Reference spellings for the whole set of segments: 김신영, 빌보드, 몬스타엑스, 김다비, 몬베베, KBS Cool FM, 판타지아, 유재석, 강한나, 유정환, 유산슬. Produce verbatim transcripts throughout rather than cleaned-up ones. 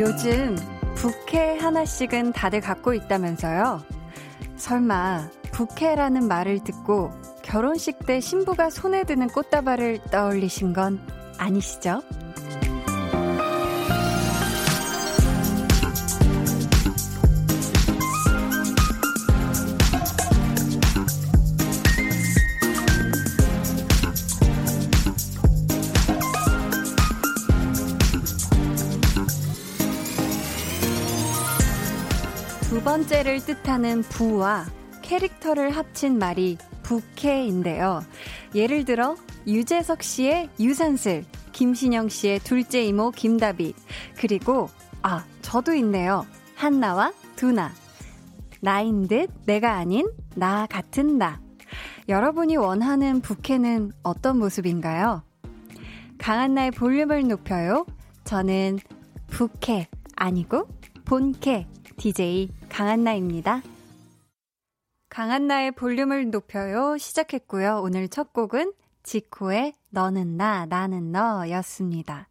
요즘 부캐 하나씩은 다들 갖고 있다면서요? 설마 부캐라는 말을 듣고 결혼식 때 신부가 손에 드는 꽃다발을 떠올리신 건 아니시죠? 두 번째를 뜻하는 부와 캐릭터를 합친 말이 부캐인데요. 예를 들어 유재석 씨의 유산슬, 김신영 씨의 둘째 이모 김다비, 그리고 아 저도 있네요. 한나와 두나. 나인 듯 내가 아닌 나 같은 나. 여러분이 원하는 부캐는 어떤 모습인가요? 강한나의 볼륨을 높여요. 저는 부캐 아니고 본캐. 디제이 강한나입니다. 강한나의 볼륨을 높여요 시작했고요. 오늘 첫 곡은 지코의 너는 나 나는 너 였습니다.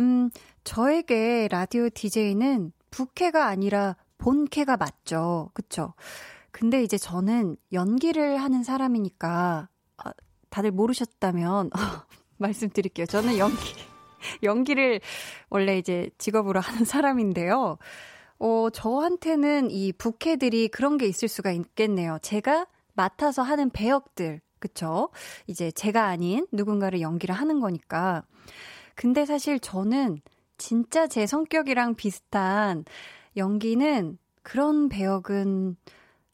음, 저에게 라디오 디제이는 부캐가 아니라 본캐가 맞죠. 그쵸? 근데 이제 저는 연기를 하는 사람이니까 아, 다들 모르셨다면 말씀드릴게요. 저는 연기, 연기를 원래 이제 직업으로 하는 사람인데요. 어, 저한테는 이 부캐들이 그런 게 있을 수가 있겠네요. 제가 맡아서 하는 배역들, 그쵸? 이제 제가 아닌 누군가를 연기를 하는 거니까. 근데 사실 저는 진짜 제 성격이랑 비슷한 연기는 그런 배역은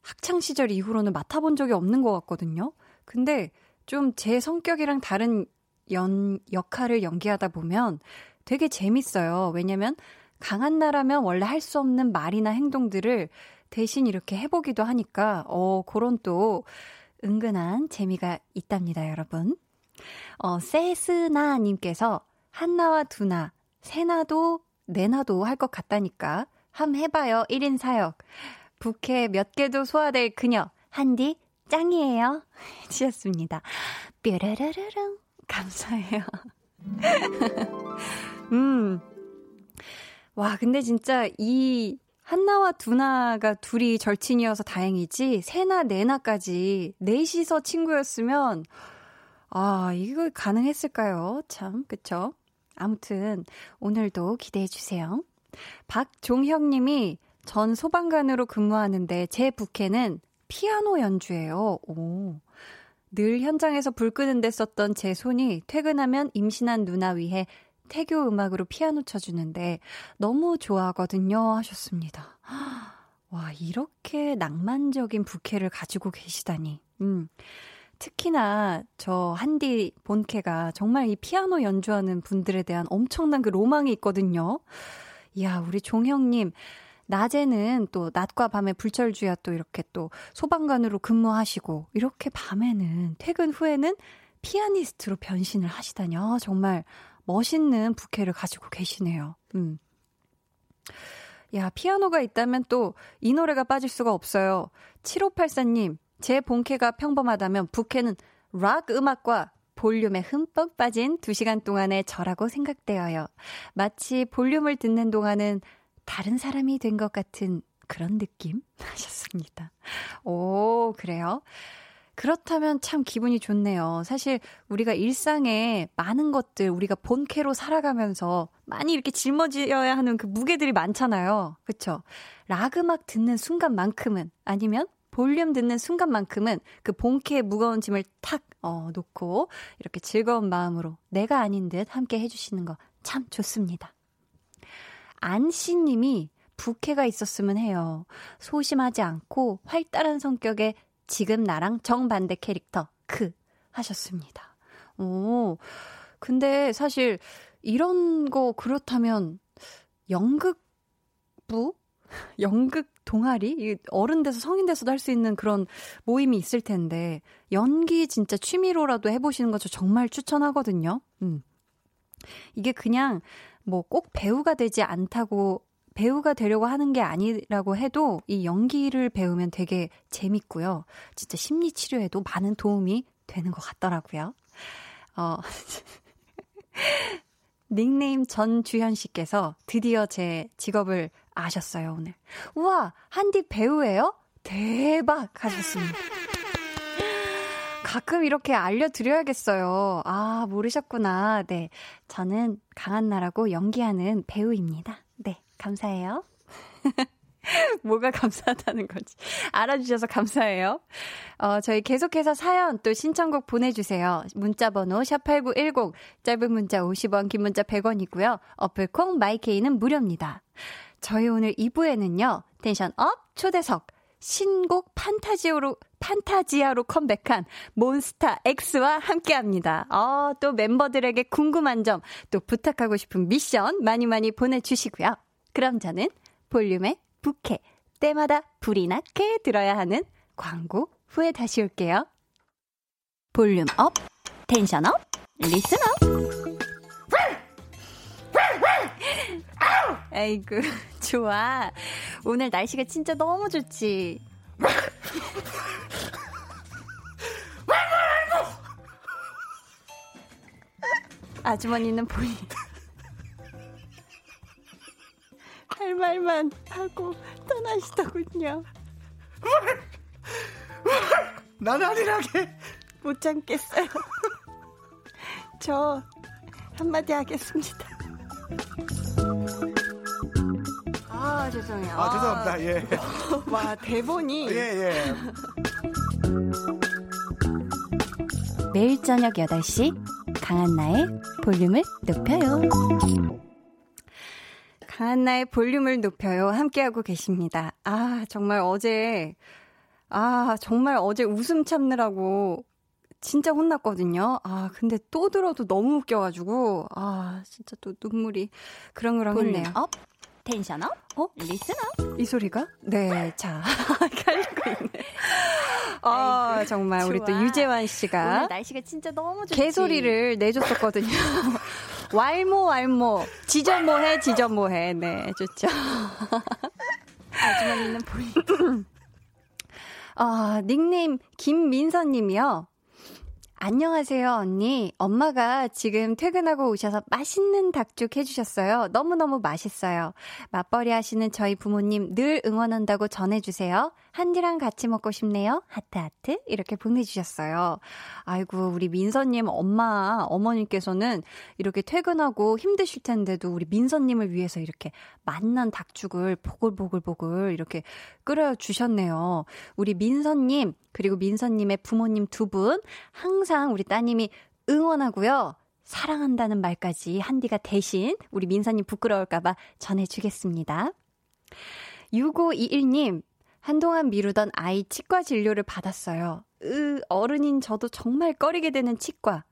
학창시절 이후로는 맡아본 적이 없는 것 같거든요. 근데 좀 제 성격이랑 다른 연, 역할을 연기하다 보면 되게 재밌어요. 왜냐면 강한나라면 원래 할 수 없는 말이나 행동들을 대신 이렇게 해보기도 하니까 어 그런 또 은근한 재미가 있답니다, 여러분. 어, 세스나님께서 한나와 두나, 세나도 내나도 할 것 같다니까 함 해봐요, 일 인 사역. 부캐 몇 개도 소화될 그녀, 한디 짱이에요. 지셨습니다. 뾰라라라랑 감사해요. 음. 와, 근데 진짜 이 한나와 두나가 둘이 절친이어서 다행이지 세나 네나까지 넷이서 친구였으면 아, 이거 가능했을까요? 참, 그쵸? 아무튼 오늘도 기대해 주세요. 박종형 님이 전 소방관으로 근무하는데 제 부캐는 피아노 연주예요. 오. 늘 현장에서 불 끄는 데 썼던 제 손이 퇴근하면 임신한 누나 위해 태교 음악으로 피아노 쳐주는데 너무 좋아하거든요 하셨습니다. 와, 이렇게 낭만적인 부캐를 가지고 계시다니. 음, 특히나 저 한디 본캐가 정말 이 피아노 연주하는 분들에 대한 엄청난 그 로망이 있거든요. 이야, 우리 종형님 낮에는 또 낮과 밤의 불철주야 또 이렇게 또 소방관으로 근무하시고 이렇게 밤에는 퇴근 후에는 피아니스트로 변신을 하시다니 아, 정말 멋있는 부캐를 가지고 계시네요. 음. 야, 피아노가 있다면 또 이 노래가 빠질 수가 없어요. 칠오팔사 님, 제 본캐가 평범하다면 부캐는 락 음악과 볼륨에 흠뻑 빠진 두 시간 동안의 저라고 생각되어요. 마치 볼륨을 듣는 동안은 다른 사람이 된 것 같은 그런 느낌 하셨습니다. 오, 그래요? 그렇다면 참 기분이 좋네요. 사실 우리가 일상에 많은 것들 우리가 본캐로 살아가면서 많이 이렇게 짊어져야 하는 그 무게들이 많잖아요. 그렇죠? 락 음악 듣는 순간만큼은 아니면 볼륨 듣는 순간만큼은 그 본캐의 무거운 짐을 탁 어, 놓고 이렇게 즐거운 마음으로 내가 아닌 듯 함께 해주시는 거 참 좋습니다. 안씨 님이 부캐가 있었으면 해요. 소심하지 않고 활달한 성격의 지금 나랑 정반대 캐릭터 크 하셨습니다. 오, 근데 사실 이런 거 그렇다면 연극부? 연극 동아리? 어른 돼서 성인 돼서도 할 수 있는 그런 모임이 있을 텐데 연기 진짜 취미로라도 해보시는 거 저 정말 추천하거든요. 음. 이게 그냥 뭐 꼭 배우가 되지 않다고 배우가 되려고 하는 게 아니라고 해도 이 연기를 배우면 되게 재밌고요. 진짜 심리치료에도 많은 도움이 되는 것 같더라고요. 어, 닉네임 전주현 씨께서 드디어 제 직업을 아셨어요, 오늘. 우와, 한디 배우예요? 대박! 하셨습니다. 가끔 이렇게 알려드려야겠어요. 아, 모르셨구나. 네, 저는 강한나라고 연기하는 배우입니다. 네, 감사해요. 뭐가 감사하다는 건지 알아주셔서 감사해요. 어, 저희 계속해서 사연 또 신청곡 보내주세요. 문자번호 샵팔구일공, 짧은 문자 오십 원, 긴 문자 백 원이고요. 어플콩 마이케이는 무료입니다. 저희 오늘 이 부에는요. 텐션업 초대석 신곡 판타지오로, 판타지아로 컴백한 몬스타엑스와 함께합니다. 어, 또 멤버들에게 궁금한 점, 또 부탁하고 싶은 미션 많이 많이 보내주시고요. 그럼 저는 볼륨의 부캐, 때마다 불이 나게 들어야 하는 광고 후에 다시 올게요. 볼륨 업, 텐션 업, 리슨 업. 아이고, 좋아. 오늘 날씨가 진짜 너무 좋지. 아주머니는 보이. 할 말만 하고 떠나시더군요. 난 아니라게 못 참겠어요. 저 한마디 하겠습니다. 아, 죄송해요. 아, 죄송합니다. 예. 와, 대본이. 예, 예. 매일 저녁 여덟 시 강한나의 볼륨을 높여요. 강한나의 볼륨을 높여요. 함께하고 계십니다. 아, 정말 어제, 아, 정말 어제 웃음 참느라고 진짜 혼났거든요. 아, 근데 또 들어도 너무 웃겨가지고, 아, 진짜 또 눈물이 그렁그렁 했네요. 볼륨 업, 텐션 업, 어? 리슨 업. 이 소리가? 네, 자, 깔리고 있네. 아, 정말 좋아. 우리 또 유재환 씨가 오늘 날씨가 진짜 너무 좋지. 개소리를 내줬었거든요. 왈모 왈모 지저모해 지저모해. 네, 좋죠. 아주머니는 보인. 아, 닉네임 김민선 님이요. 안녕하세요, 언니. 엄마가 지금 퇴근하고 오셔서 맛있는 닭죽 해주셨어요. 너무너무 맛있어요. 맞벌이 하시는 저희 부모님 늘 응원한다고 전해주세요. 한디랑 같이 먹고 싶네요. 하트하트. 이렇게 보내주셨어요. 아이고, 우리 민서님 엄마, 어머님께서는 이렇게 퇴근하고 힘드실 텐데도 우리 민서님을 위해서 이렇게 맛난 닭죽을 보글보글보글 이렇게 끓여주셨네요. 우리 민서님, 그리고 민서님의 부모님 두 분, 항상 우리 따님이 응원하고요. 사랑한다는 말까지 한디가 대신 우리 민서님 부끄러울까봐 전해주겠습니다. 육오이일 님, 한동안 미루던 아이 치과 진료를 받았어요. 으, 어른인 저도 정말 꺼리게 되는 치과.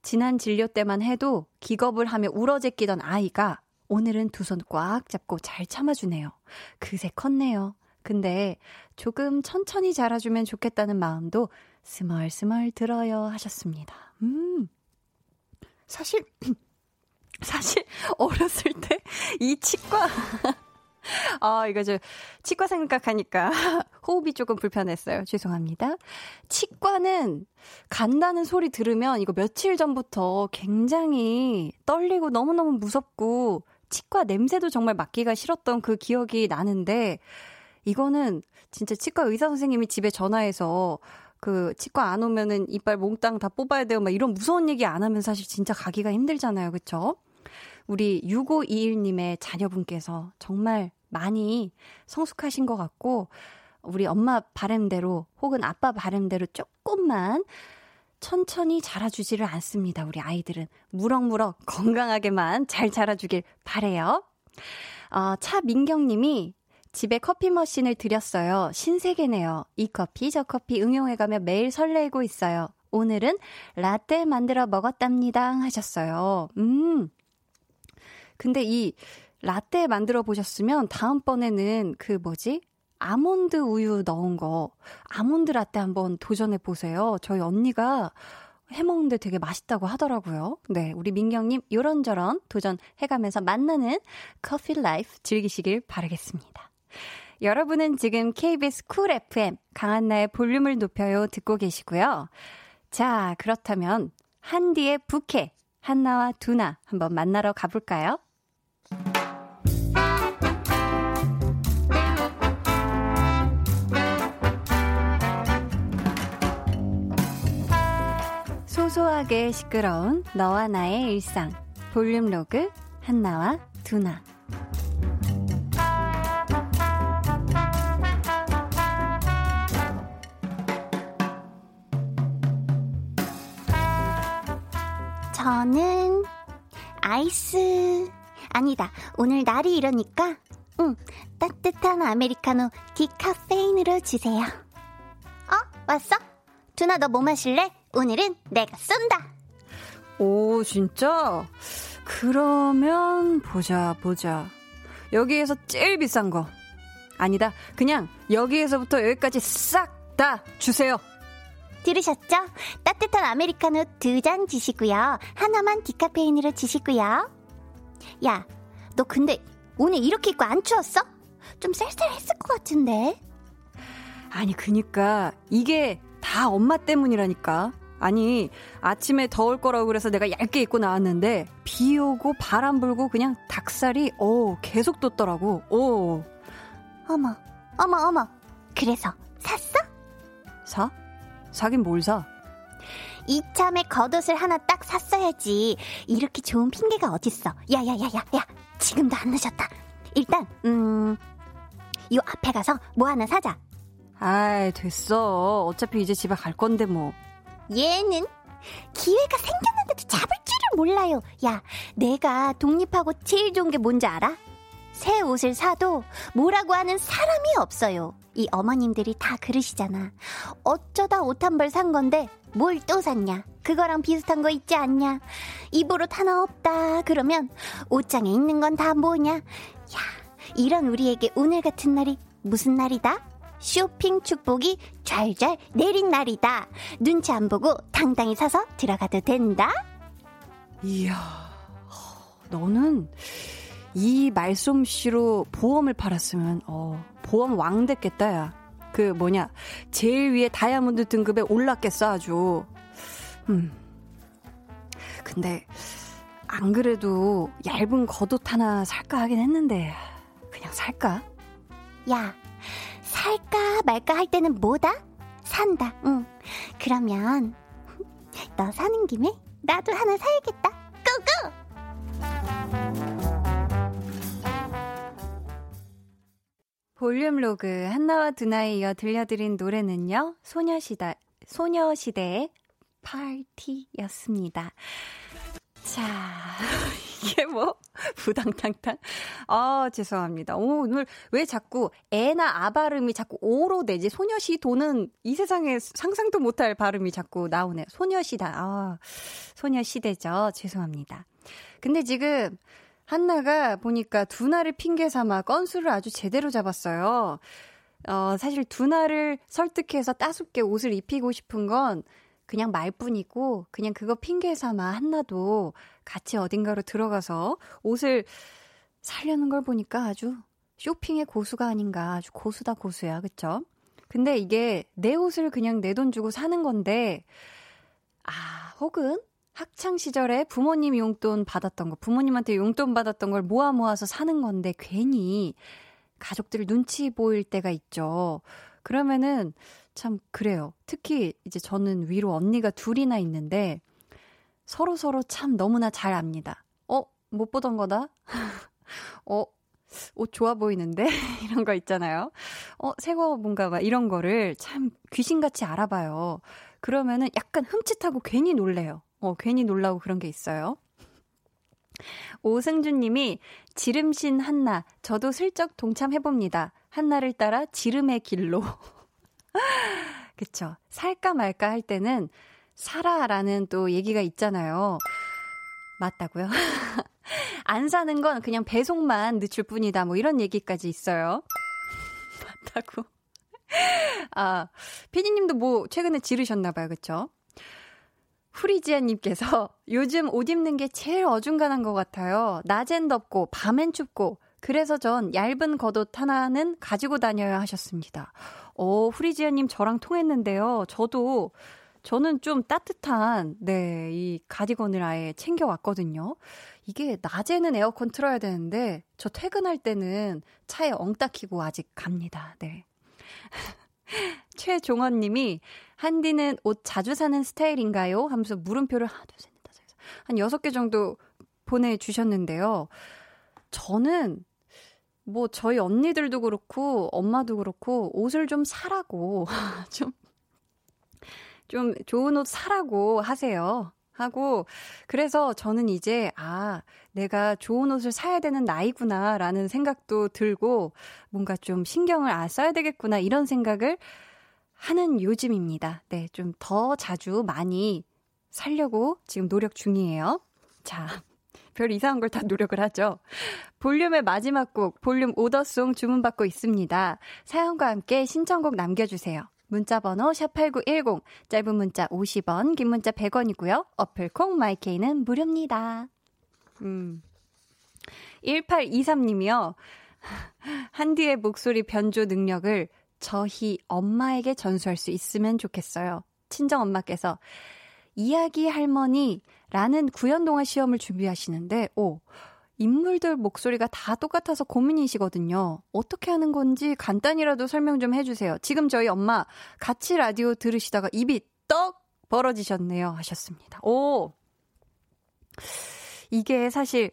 지난 진료 때만 해도 기겁을 하며 울어제끼던 아이가 오늘은 두 손 꽉 잡고 잘 참아주네요. 그새 컸네요. 근데 조금 천천히 자라주면 좋겠다는 마음도 스멀스멀 들어요 하셨습니다. 음. 사실 사실 어렸을 때 이 치과 아, 이거 저 치과 생각하니까 호흡이 조금 불편했어요. 죄송합니다. 치과는 간다는 소리 들으면 이거 며칠 전부터 굉장히 떨리고 너무너무 무섭고 치과 냄새도 정말 맡기가 싫었던 그 기억이 나는데, 이거는 진짜 치과 의사 선생님이 집에 전화해서 그 치과 안 오면은 이빨 몽땅 다 뽑아야 돼요 막 이런 무서운 얘기 안 하면 사실 진짜 가기가 힘들잖아요. 그렇죠? 우리 육오이일 님의 자녀분께서 정말 많이 성숙하신 것 같고, 우리 엄마 바람대로 혹은 아빠 바람대로 조금만 천천히 자라주지를 않습니다. 우리 아이들은 무럭무럭 건강하게만 잘 자라주길 바래요. 어, 차민경님이 집에 커피 머신을 들였어요. 신세계네요. 이 커피 저 커피 응용해가며 매일 설레고 있어요. 오늘은 라떼 만들어 먹었답니다 하셨어요. 음. 근데 이 라떼 만들어 보셨으면 다음번에는 그 뭐지? 아몬드 우유 넣은 거 아몬드 라떼 한번 도전해 보세요. 저희 언니가 해먹는데 되게 맛있다고 하더라고요. 네, 우리 민경님 요런저런 도전해가면서 만나는 커피 라이프 즐기시길 바라겠습니다. 여러분은 지금 케이비에스 쿨 에프엠 강한나의 볼륨을 높여요 듣고 계시고요. 자, 그렇다면 한디의 부캐 한나와 두나 한번 만나러 가볼까요? 소소하게 시끄러운 너와 나의 일상 볼륨 로그 한나와 두나. 저는 아이스 아니다 오늘 날이 이러니까 응 따뜻한 아메리카노 디카페인으로 주세요. 어? 왔어? 두나 너 뭐 마실래? 오늘은 내가 쏜다. 오 진짜? 그러면 보자 보자 여기에서 제일 비싼 거 아니다 그냥 여기에서부터 여기까지 싹 다 주세요. 들으셨죠? 따뜻한 아메리카노 두 잔 주시고요. 하나만 디카페인으로 주시고요. 야, 너 근데 오늘 이렇게 입고 안 추웠어? 좀 쌀쌀했을 것 같은데. 아니 그니까 이게 다 엄마 때문이라니까. 아니 아침에 더울 거라고 그래서 내가 얇게 입고 나왔는데 비 오고 바람 불고 그냥 닭살이 오, 계속 돋더라고. 오. 어머 어머 어머 그래서 샀어? 사? 사긴 뭘 사? 이참에 겉옷을 하나 딱 샀어야지. 이렇게 좋은 핑계가 어딨어. 야야야야야 지금도 안 늦었다. 일단 음 요 앞에 가서 뭐 하나 사자. 아이 됐어 어차피 이제 집에 갈 건데 뭐. 얘는 기회가 생겼는데도 잡을 줄을 몰라요. 야 내가 독립하고 제일 좋은 게 뭔지 알아? 새 옷을 사도 뭐라고 하는 사람이 없어요. 이 어머님들이 다 그러시잖아. 어쩌다 옷 한 벌 산 건데 뭘 또 샀냐? 그거랑 비슷한 거 있지 않냐? 입으옷 하나 없다. 그러면 옷장에 있는 건 다 뭐냐? 야, 이런 우리에게 오늘 같은 날이 무슨 날이다? 쇼핑 축복이 좔좔 내린 날이다. 눈치 안 보고 당당히 사서 들어가도 된다. 이야, 너는... 이 말솜씨로 보험을 팔았으면 어, 보험 왕 됐겠다. 야. 그 뭐냐 제일 위에 다이아몬드 등급에 올랐겠어 아주. 음. 근데 안 그래도 얇은 겉옷 하나 살까 하긴 했는데 그냥 살까? 야 살까 말까 할 때는 뭐다? 산다. 응. 그러면 너 사는 김에 나도 하나 사야겠다. 고고! 볼륨 로그 한나와 두나에 이어 들려드린 노래는요. 소녀시다, 소녀시대의 파티였습니다. 자, 이게 뭐 부당탕탕. 아, 죄송합니다. 오, 오늘 왜 자꾸 애나 아 발음이 자꾸 오로 되지? 소녀시도는 이 세상에 상상도 못할 발음이 자꾸 나오네. 소녀시다. 아, 소녀시대죠. 죄송합니다. 근데 지금 한나가 보니까 두나를 핑계 삼아 건수를 아주 제대로 잡았어요. 어, 사실 두나를 설득해서 따숩게 옷을 입히고 싶은 건 그냥 말뿐이고 그냥 그거 핑계 삼아 한나도 같이 어딘가로 들어가서 옷을 사려는 걸 보니까 아주 쇼핑의 고수가 아닌가. 아주 고수다 고수야. 그쵸? 근데 이게 내 옷을 그냥 내 돈 주고 사는 건데 아 혹은 학창시절에 부모님 용돈 받았던 거, 부모님한테 용돈 받았던 걸 모아 모아서 사는 건데 괜히 가족들 눈치 보일 때가 있죠. 그러면은 참 그래요. 특히 이제 저는 위로 언니가 둘이나 있는데 서로서로 참 너무나 잘 압니다. 어? 못 보던 거다? 어? 옷 좋아 보이는데? 이런 거 있잖아요. 어? 새거 뭔가 막 이런 거를 참 귀신같이 알아봐요. 그러면은 약간 흠칫하고 괜히 놀래요. 어, 괜히 놀라고 그런 게 있어요. 오승준 님이 지름신 한나, 저도 슬쩍 동참해봅니다. 한나를 따라 지름의 길로. 그쵸. 살까 말까 할 때는 사라라는 또 얘기가 있잖아요. 맞다고요? 안 사는 건 그냥 배송만 늦출 뿐이다. 뭐 이런 얘기까지 있어요. 맞다고. 아, 피디님도 뭐 최근에 지르셨나 봐요. 그쵸? 프리지아님께서 요즘 옷 입는 게 제일 어중간한 것 같아요. 낮엔 덥고 밤엔 춥고 그래서 전 얇은 겉옷 하나는 가지고 다녀야 하셨습니다. 오, 프리지아님 저랑 통했는데요. 저도 저는 좀 따뜻한 네, 이 가디건을 아예 챙겨왔거든요. 이게 낮에는 에어컨 틀어야 되는데 저 퇴근할 때는 차에 엉따 키고 아직 갑니다. 네. 최종원 님이 한디는 옷 자주 사는 스타일인가요? 하면서 물음표를 하나, 둘, 셋, 넷, 다섯, 여섯, 한 여섯 개 정도 보내주셨는데요. 저는 뭐 저희 언니들도 그렇고 엄마도 그렇고 옷을 좀 사라고 좀, 좀 좋은 옷 사라고 하세요. 하고 그래서 저는 이제 아 내가 좋은 옷을 사야 되는 나이구나라는 생각도 들고 뭔가 좀 신경을 아 써야 되겠구나 이런 생각을 하는 요즘입니다. 네, 좀 더 자주 많이 살려고 지금 노력 중이에요. 자, 별 이상한 걸 다 노력을 하죠. 볼륨의 마지막 곡, 볼륨 오더송 주문받고 있습니다. 사연과 함께 신청곡 남겨주세요. 문자번호 샵팔구일공, 짧은 문자 오십 원, 긴 문자 백 원이고요. 어플 콩 마이케이는 무료입니다. 음. 일팔이삼 님이요. 한디의 목소리 변조 능력을 저희 엄마에게 전수할 수 있으면 좋겠어요. 친정엄마께서 이야기 할머니라는 구연동화 시험을 준비하시는데 오 인물들 목소리가 다 똑같아서 고민이시거든요. 어떻게 하는 건지 간단히라도 설명 좀 해주세요. 지금 저희 엄마 같이 라디오 들으시다가 입이 떡 벌어지셨네요 하셨습니다. 오 이게 사실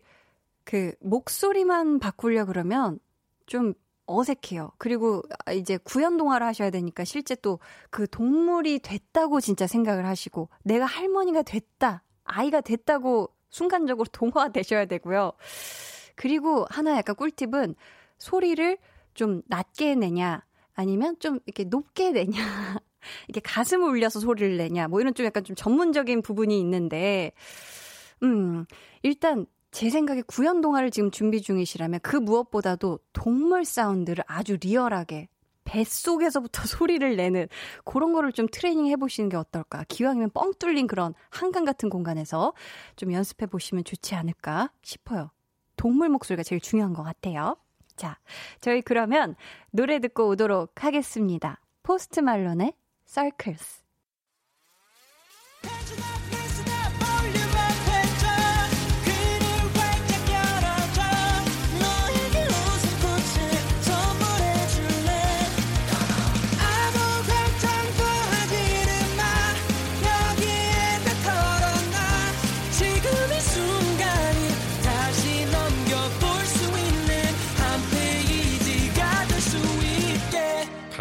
그 목소리만 바꾸려 그러면 좀 어색해요. 그리고 이제 구연동화를 하셔야 되니까 실제 또 그 동물이 됐다고 진짜 생각을 하시고 내가 할머니가 됐다, 아이가 됐다고 순간적으로 동화되셔야 되고요. 그리고 하나 약간 꿀팁은 소리를 좀 낮게 내냐 아니면 좀 이렇게 높게 내냐 이렇게 가슴을 울려서 소리를 내냐 뭐 이런 좀 약간 좀 전문적인 부분이 있는데 음 일단 제 생각에 구연동화를 지금 준비 중이시라면 그 무엇보다도 동물 사운드를 아주 리얼하게 뱃속에서부터 소리를 내는 그런 거를 좀 트레이닝 해보시는 게 어떨까. 기왕이면 뻥 뚫린 그런 한강 같은 공간에서 좀 연습해보시면 좋지 않을까 싶어요. 동물 목소리가 제일 중요한 것 같아요. 자, 저희 그러면 노래 듣고 오도록 하겠습니다. 포스트 말론의 Circles.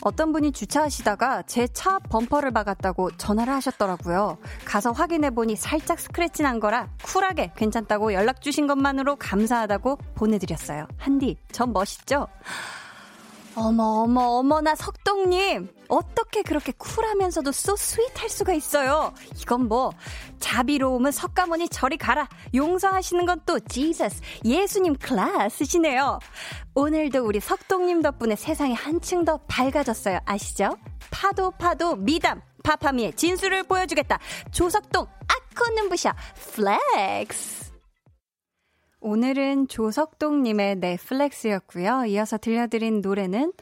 어떤 분이 주차하시다가 제 차 범퍼를 박았다고 전화를 하셨더라고요. 가서 확인해보니 살짝 스크래치 난 거라 쿨하게 괜찮다고 연락 주신 것만으로 감사하다고 보내드렸어요. 한디, 전 멋있죠? 어머 어머 어머나 석동님 어떻게 그렇게 쿨하면서도 so sweet 할 수가 있어요. 이건 뭐 자비로움은 석가모니 저리 가라 용서하시는 건 또 지저스 예수님 클래스시네요. 오늘도 우리 석동님 덕분에 세상이 한층 더 밝아졌어요. 아시죠? 파도 파도 미담 파파미의 진수를 보여주겠다. 조석동 아코 눈부셔 플렉스. 오늘은 조석동님의 넷플렉스였고요. 이어서 들려드린 노래는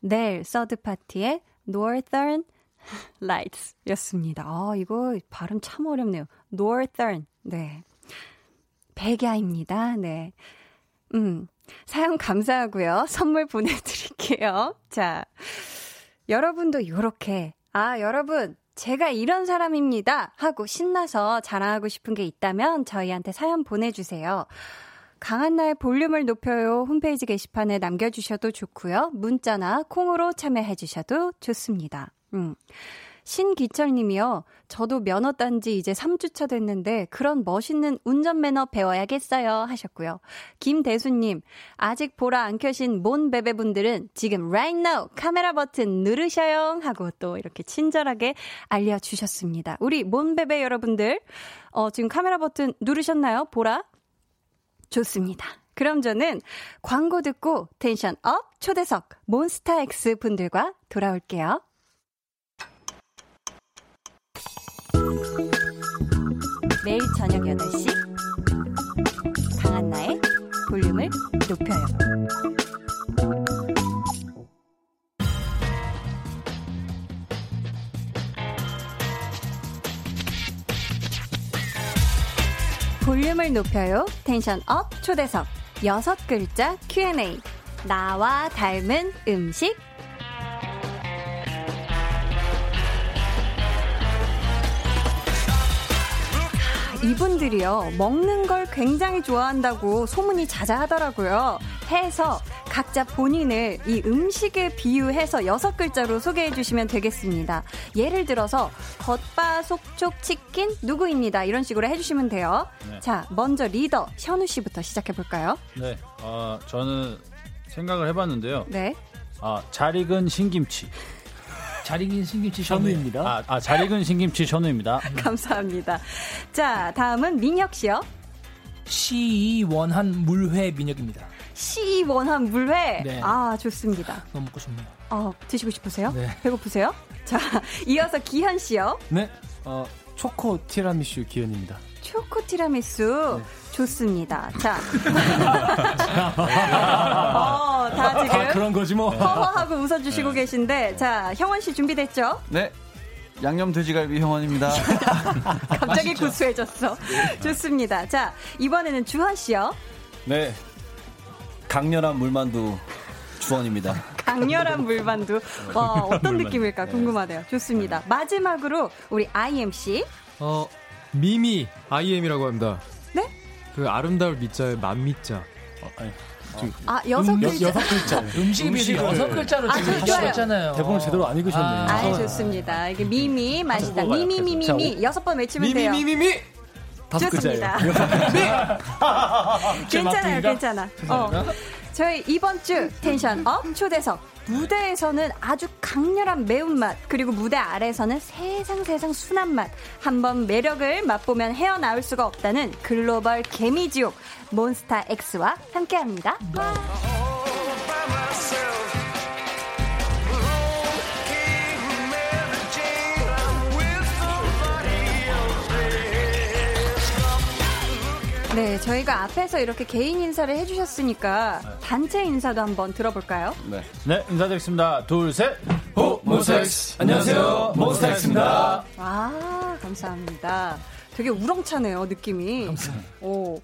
넬 서드파티의 Northern Lights 였습니다. 아, 이거 발음 참 어렵네요. Northern. 네. 백야입니다. 네. 음. 사연 감사하고요. 선물 보내드릴게요. 자. 여러분도 요렇게. 아, 여러분. 제가 이런 사람입니다 하고 신나서 자랑하고 싶은 게 있다면 저희한테 사연 보내주세요. 강한나의 볼륨을 높여요 홈페이지 게시판에 남겨주셔도 좋고요. 문자나 콩으로 참여해주셔도 좋습니다. 음. 신기철님이요. 저도 면허 딴 지 이제 삼 주차 됐는데 그런 멋있는 운전 매너 배워야겠어요 하셨고요. 김대수님, 아직 보라 안 켜신 몬베베분들은 지금 right now 카메라 버튼 누르셔요 하고 또 이렇게 친절하게 알려주셨습니다. 우리 몬베베 여러분들 어, 지금 카메라 버튼 누르셨나요? 보라? 좋습니다. 그럼 저는 광고 듣고 텐션 업 초대석 몬스타엑스 분들과 돌아올게요. 매일 저녁 여덟 시 강한나의 볼륨을 높여요. 볼륨을 높여요. 텐션 업 초대석 여섯 글자 큐 앤 에이. 나와 닮은 음식. 이분들이요, 먹는 걸 굉장히 좋아한다고 소문이 자자하더라고요. 해서 각자 본인을 이 음식에 비유해서 여섯 글자로 소개해 주시면 되겠습니다. 예를 들어서 겉바 속촉 치킨 누구입니다. 이런 식으로 해주시면 돼요. 네. 자, 먼저 리더 현우 씨부터 시작해 볼까요? 네, 어, 저는 생각을 해봤는데요. 네. 아, 잘 익은 신김치. 잘 익은 신김치 현우입니다. 아, 아, 잘 익은 신김치 현우입니다. 감사합니다. 자, 다음은 민혁 씨요. 시원한 물회 민혁입니다. 시원한 물회. 네. 아, 좋습니다. 너무 먹고 싶네요. 어, 드시고 싶으세요? 네. 배고프세요? 자, 이어서 기현 씨요. 네. 어, 초코 티라미슈 기현입니다. 초코 티라미수. 네. 좋습니다. 자. 어, 다 지금. 아, 그런 거지 뭐. 허허하고 웃어주시고 계신데. 자, 형원 씨 준비됐죠? 네. 양념 돼지갈비 형원입니다. 갑자기 맛있죠? 구수해졌어. 좋습니다. 자, 이번에는 주한 씨요. 네. 강렬한 물만두 주원입니다. 강렬한 물만두. 와, 어떤 물만두. 느낌일까 궁금하네요. 좋습니다. 마지막으로 우리 아이엠씨. 어, 미미 아이엠이라고 합니다. 네? 그 아름다울 미자의 만미자. 어, 아니. 아, 여섯 음, 글자. 여섯 글자. 음식이 비해서 여섯 글자로 지금 하셨잖아요. 대본을 제대로 안 읽으셨네요. 아, 아, 좋습니다. 이게 미미 맛있다. 미미 미미 미미 여섯 번 외치면 미미, 돼요. 미미 미미 미미. 좋습니다. 괜찮아요, 괜찮아. 어. 저희 이번 주 텐션 업 초대석. 무대에서는 아주 강렬한 매운맛, 그리고 무대 아래에서는 세상 세상 순한 맛. 한번 매력을 맛보면 헤어나올 수가 없다는 글로벌 개미지옥 몬스타엑스와 함께합니다. 네, 저희가 앞에서 이렇게 개인 인사를 해주셨으니까 네. 단체 인사도 한번 들어볼까요? 네, 네 인사드리겠습니다. 둘, 셋. 호, 몬스타엑스. 안녕하세요, 몬스타엑스입니다. 와, 감사합니다. 되게 우렁차네요, 느낌이. 감사합니다. 오,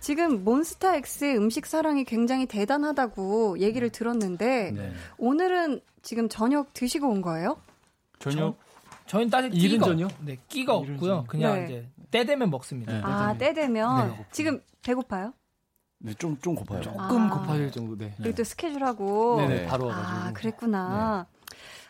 지금 몬스타엑스의 음식 사랑이 굉장히 대단하다고 얘기를 들었는데 네. 오늘은 지금 저녁 드시고 온 거예요? 저녁? 저희는 따질 끼가, 전혀? 네, 끼가 없고요. 그냥 네. 이제 때 되면 먹습니다. 네, 아, 때 되면 네, 지금 배고파요? 네, 좀, 좀 고파요. 조금 아, 고파질 정도. 네. 그리고 또 스케줄하고 네, 바로 와가지고. 아, 그랬구나.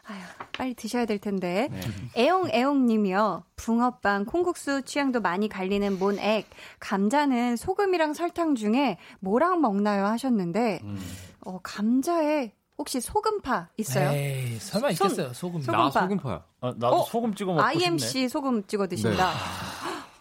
네. 아휴, 빨리 드셔야 될 텐데. 네. 애옹애옹님이요. 붕어빵, 콩국수 취향도 많이 갈리는 몬액. 감자는 소금이랑 설탕 중에 뭐랑 먹나요 하셨는데 음. 어, 감자에 혹시 소금파 있어요? 에이, 설마 소, 있겠어요. 소금. 소금파. 나 소금파야. 아, 나도 어? 소금 찍어 먹고 아이엠씨 싶네. 아이엠씨 소금 찍어 드신다. 네.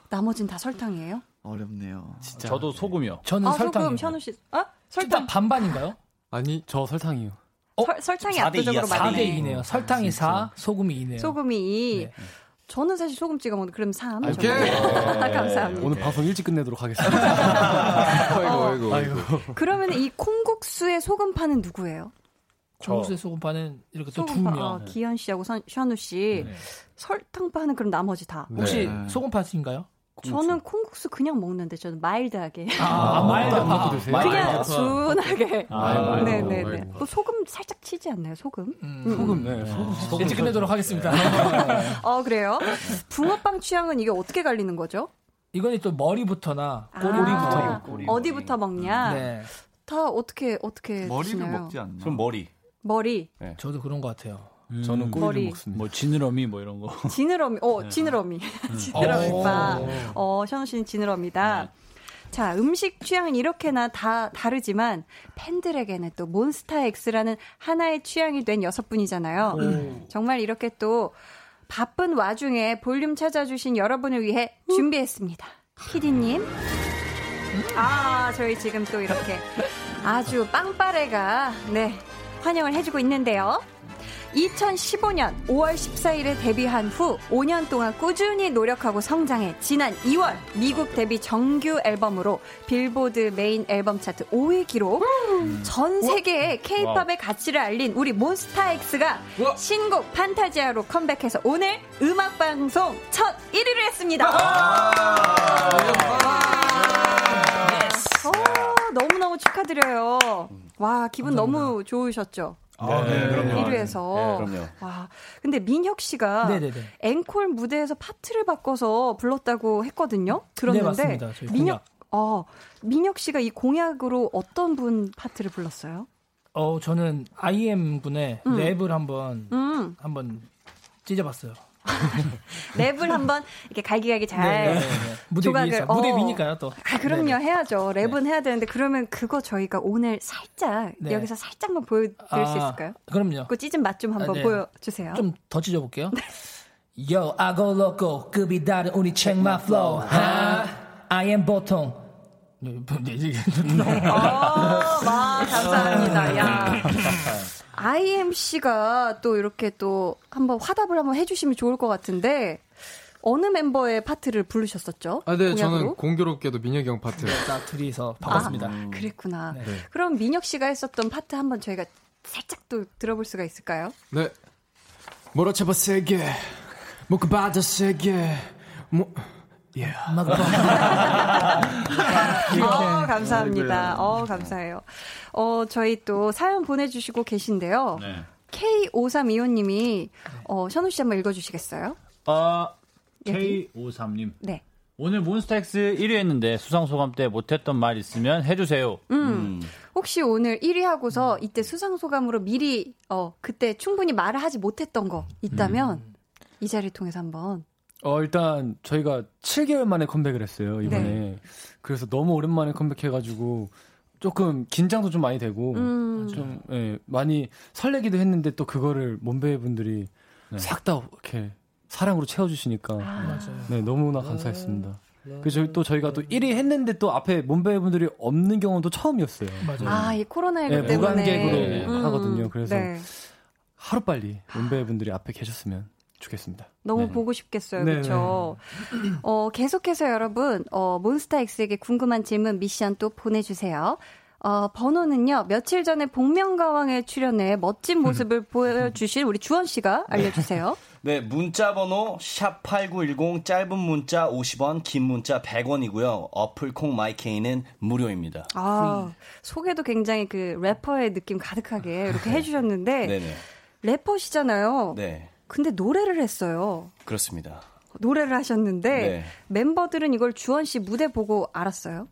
나머진 다 설탕이에요? 어렵네요. 진짜. 저도 소금이요. 저는 아, 설탕. 소금 현우 씨. 어? 설탕 반반인가요? 아니, 저 설탕이요. 어? 서, 설탕이 압도적으로 많이. 사 대 이네요. 설탕이 사, 소금이 이네요. 소금이 이. 네. 저는 사실 소금 찍어 먹는데 그럼 삼. 오케이. 감사합니다. 오늘 방송 일찍 끝내도록 하겠습니다. 아이고, 어. 아이고, 아이고. 아이고. 그러면 이 콩국수의 소금파는 누구예요? 콩국수의 소금파는 이렇게 또 두 명. 아, 기현 씨하고 선, 현우 씨. 네. 설탕파는 그럼 나머지 다. 네. 혹시 소금파인가요? 콩국수. 저는 콩국수 그냥 먹는데 저는 마일드하게. 아, 아 마일드하게 아, 드세요? 그냥 순하게. 아, 네, 네, 네. 뭐 소금 살짝 치지 않나요? 소금? 음, 음. 소금, 네. 소금. 일찍 끝내도록 하겠습니다. 어, 그래요? 붕어빵 취향은 이게 어떻게 갈리는 거죠? 이건 또 머리부터나 꼬리부터. 아, 꼬리, 꼬리, 어디부터 먹냐? 네. 다 어떻게 어떻게. 머리를 드시나요? 먹지 않나요? 그럼 머리. 머리. 네. 저도 그런 것 같아요. 음, 저는 꼬리를 먹습니다. 뭐 지느러미 뭐 이런 거. 지느러미. 어, 네. 지느러미. 지느러미빠. 어, 션우 씨는 지느러미다. 네. 자, 음식 취향은 이렇게나 다 다르지만 팬들에게는 또 몬스타엑스라는 하나의 취향이 된 여섯 분이잖아요. 오. 정말 이렇게 또 바쁜 와중에 볼륨 찾아주신 여러분을 위해 음. 준비했습니다. 피디님. 음. 아, 저희 지금 또 이렇게 아주 빵빠레가 네, 환영을 해주고 있는데요. 이천십오년 오월 십사일에 데뷔한 후 오 년 동안 꾸준히 노력하고 성장해 지난 이월 미국 데뷔 정규 앨범으로 빌보드 메인 앨범 차트 오위 기록. 음. 전 세계의 케이팝의 가치를 알린 우리 몬스타엑스가 와. 신곡 판타지아로 컴백해서 오늘 음악방송 첫 일위를 했습니다. 오, 너무너무 축하드려요. 와, 기분 감사합니다. 너무 좋으셨죠? 아, 네, 네, 그럼요. 일 위에서. 네, 그럼요. 와, 근데 민혁 씨가 네, 네, 네. 앵콜 무대에서 파트를 바꿔서 불렀다고 했거든요. 들었는데 네, 맞습니다. 저희 민혁, 어, 민혁 씨가 이 공약으로 어떤 분 파트를 불렀어요? 어, 저는 아이엠 분의 음. 랩을 한번 음. 한번 찢어봤어요. 랩을 한번 이렇게 갈기갈기 잘 네, 네, 네. 무대 조각을 어. 무대 위니까요 또. 아 그럼요 네. 해야죠. 랩은 네. 해야 되는데 그러면 그거 저희가 오늘 살짝 네. 여기서 살짝만 보여드릴 아, 수 있을까요? 그럼요. 그 찢은 맛 좀 한번 아, 네. 보여주세요. 좀 더 찢어볼게요. Yo, I go loco, 급이 다른 우리 check my flow. 아, I am 보통. 네, 와 감사합니다. 야. 아이엠씨가 또 이렇게 또 한번 화답을 한번 해주시면 좋을 것 같은데 어느 멤버의 파트를 부르셨었죠? 아, 네, 공약으로? 저는 공교롭게도 민혁이 형 파트 딱 둘이서 바꿨습니다. 아, 그랬구나. 네. 그럼 민혁 씨가 했었던 파트 한번 저희가 살짝 또 들어볼 수가 있을까요? 네. 몰아쳐봐 세게 묶어봐줘 세게 뭐... 예. 어, 감사합니다. 어, 감사해요. 어, 저희 또 사연 보내주시고 계신데요. 네. 케이 오삼이오님이, 어, 션우 씨 한번 읽어주시겠어요? 아, 케이 오삼님. 네. 오늘 몬스타엑스 일 위 했는데 수상소감 때 못했던 말 있으면 해주세요. 음. 음. 혹시 오늘 일 위 하고서 이때 수상소감으로 미리, 어, 그때 충분히 말을 하지 못했던 거 있다면 음. 이 자리를 통해서 한번. 어, 일단 저희가 칠 개월 만에 컴백을 했어요, 이번에. 네. 그래서 너무 오랜만에 컴백해가지고 조금 긴장도 좀 많이 되고 음. 좀 예, 많이 설레기도 했는데 또 그거를 몸베이분들이 네. 싹 다 이렇게 사랑으로 채워주시니까 아. 네, 너무나 감사했습니다. 그래서 또 저희가 또 일 위 했는데 또 앞에 몸베이분들이 없는 경우는 또 처음이었어요. 아, 이 코로나십구 네, 때문에. 무관객으로 음. 하거든요. 그래서 네. 하루빨리 몸베이분들이 앞에 계셨으면 좋겠습니다. 너무 네. 보고 싶겠어요. 네, 그렇죠. 네. 어, 계속해서 여러분 어, 몬스타엑스에게 궁금한 질문 미션 또 보내주세요. 어, 번호는요. 며칠 전에 복면가왕에 출연해 멋진 모습을 보여주신 우리 주원 씨가 알려주세요. 네. 문자 번호 샵 팔구일공 짧은 문자 오십 원 긴 문자 백 원이고요. 어플 콩 마이케이는 무료입니다. 아, 소개도 굉장히 그 래퍼의 느낌 가득하게 이렇게 해주셨는데 네네. 래퍼시잖아요. 네. 근데 노래를 했어요. 그렇습니다. 노래를 하셨는데 네. 멤버들은 이걸 주원 씨 무대 보고 알았어요?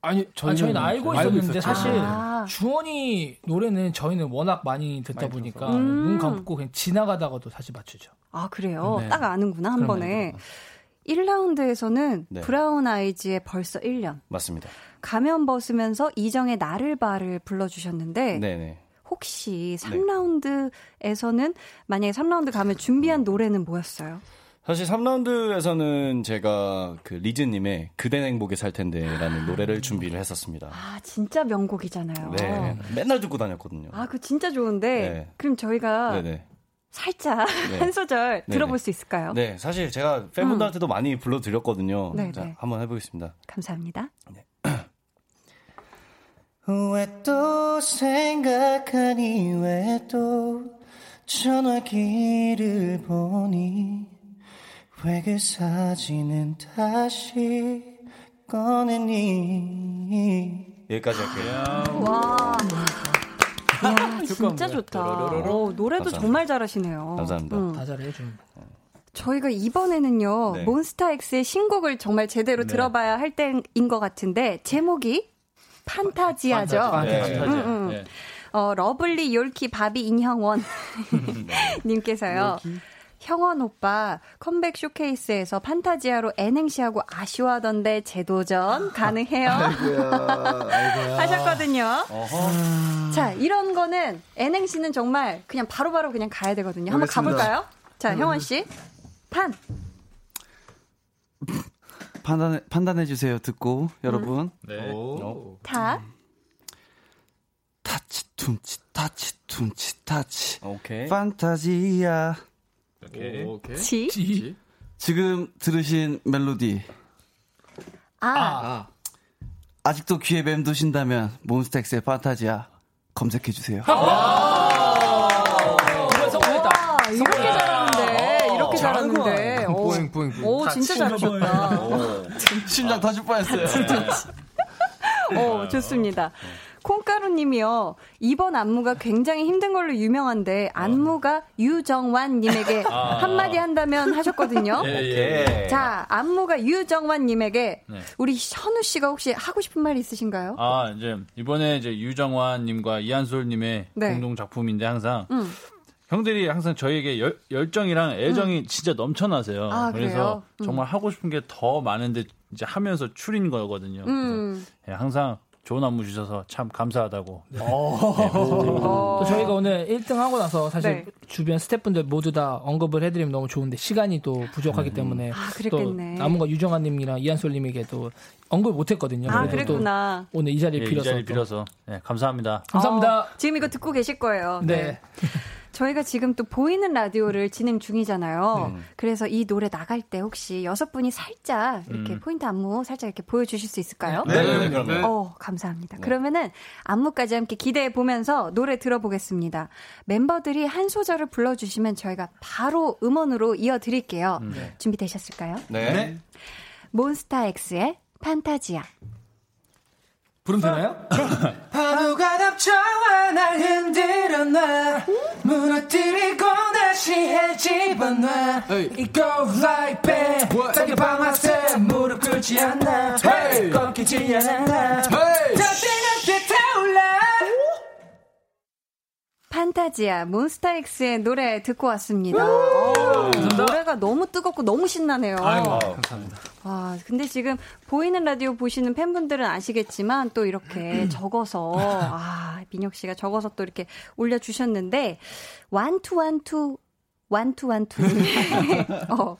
아니, 저희는, 아니, 저희는 알고 있었는데 알고 사실 아. 주원이 노래는 저희는 워낙 많이 듣다 많이 보니까 음. 눈 감고 그냥 지나가다가도 다시 맞추죠. 아, 그래요? 네. 딱 아는구나, 한 번에. 알겠구나. 일 라운드에서는 네. 브라운 아이즈의 벌써 일 년. 맞습니다. 가면 벗으면서 이정의 나를 바를 불러주셨는데 네네. 혹시 삼 라운드에서는 네. 만약에 삼 라운드 가면 준비한 노래는 뭐였어요? 사실 삼 라운드에서는 제가 그 리즈님의 그댄 행복에 살 텐데라는 노래를 준비를 했었습니다. 아, 진짜 명곡이잖아요. 네, 맨날 듣고 다녔거든요. 아, 그거 진짜 좋은데 네. 그럼 저희가 네네. 살짝 네. 한 소절 네네. 들어볼 수 있을까요? 네, 사실 제가 팬분들한테도 음. 많이 불러드렸거든요. 자, 한번 해보겠습니다. 감사합니다. 네. 왜 또 생각하니 왜 또 전화기를 보니 왜 그 사진은 다시 꺼내니 여기까지 할게요. 와, 와 진짜 좋다. 오, 노래도 감사합니다. 정말 잘하시네요. 감사합니다. 응. 다 잘해요. 저희가 이번에는요 네. 몬스타엑스의 신곡을 정말 제대로 네. 들어봐야 할 때인 것 같은데 제목이 판타지아죠. 판타지아. 네. 음, 음. 네. 어, 러블리, 욜키, 바비, 인형원 님께서요. 여기? 형원 오빠 컴백 쇼케이스에서 판타지아로 N행시하고 아쉬워하던데 재도전 가능해요? 아이고야, 아이고야. 하셨거든요. 어허. 자, 이런 거는 N행시는 정말 그냥 바로바로 바로 그냥 가야 되거든요. 한번 알겠습니다. 가볼까요? 자, 음. 형원 씨. 판. 판단해, 판단해 주세요. 듣고 여러분. 음. 네. 오. 타. 타치 툼치 타치 툼치 타치. 오케이. 판타지아. 오케이. 오케이. 지? 지? 지금 들으신 멜로디 아. 아 아직도 귀에 맴도신다면 몬스타엑스의 판타지아 검색해주세요. 정말 성공했다. 이렇게 잘하는데 이렇게 잘하는데 뿌잉 뿌잉 뿌잉. 오 진짜 잘하셨다. 심장 터질 뻔했어요. 오 좋습니다. 콩가루님이요. 이번 안무가 굉장히 힘든 걸로 유명한데 안무가 유정환님에게 아. 한마디 한다면 하셨거든요. 예, 예. 자 안무가 유정환님에게 네. 우리 현우 씨가 혹시 하고 싶은 말이 있으신가요? 아 이제 이번에 이제 유정환님과 이한솔님의 네. 공동 작품인데 항상 음. 형들이 항상 저희에게 열, 열정이랑 애정이 음. 진짜 넘쳐나세요. 아, 그래서 음. 정말 하고 싶은 게 더 많은데 이제 하면서 추린 거거든요. 음. 예, 항상. 좋은 안무 주셔서 참 감사하다고. 네. 또 저희가 오늘 일 등 하고 나서 사실 네. 주변 스태프분들 모두 다 언급을 해드리면 너무 좋은데 시간이 또 부족하기 음. 때문에 아, 또 안무가 유정환님이랑 이한솔님에게 또 언급을 못했거든요. 아, 그랬구나. 오늘 이 자리를 네, 빌어서. 이 자리를 빌어서. 네, 감사합니다. 감사합니다. 어, 지금 이거 듣고 계실 거예요. 네. 네. 저희가 지금 또 보이는 라디오를 진행 중이잖아요. 음. 그래서 이 노래 나갈 때 혹시 여섯 분이 살짝 이렇게 음. 포인트 안무 살짝 이렇게 보여주실 수 있을까요? 네, 네, 네, 네. 어, 감사합니다. 네. 그러면은 안무까지 함께 기대해 보면서 노래 들어보겠습니다. 멤버들이 한 소절을 불러주시면 저희가 바로 음원으로 이어드릴게요. 네. 준비되셨을까요? 네. 네. 몬스타엑스의 판타지아. 부르면 되나요? 네. 파도가 덮쳐와 날 흔들어 놔 무너뜨리고 다시 헤집어 놔 It goes like bad Take it by myself 무릎 꿇지 않아 hey. 꺾이지 않아 hey. 더 뜨겁게 타올라 판타지아 몬스타엑스의 노래 듣고 왔습니다. 오, 노래가 너무 뜨겁고 너무 신나네요. 아이고, 감사합니다. 와, 근데 지금 보이는 라디오 보시는 팬분들은 아시겠지만 또 이렇게 적어서 아, 민혁 씨가 적어서 또 이렇게 올려주셨는데 원투원투 원투원투 어.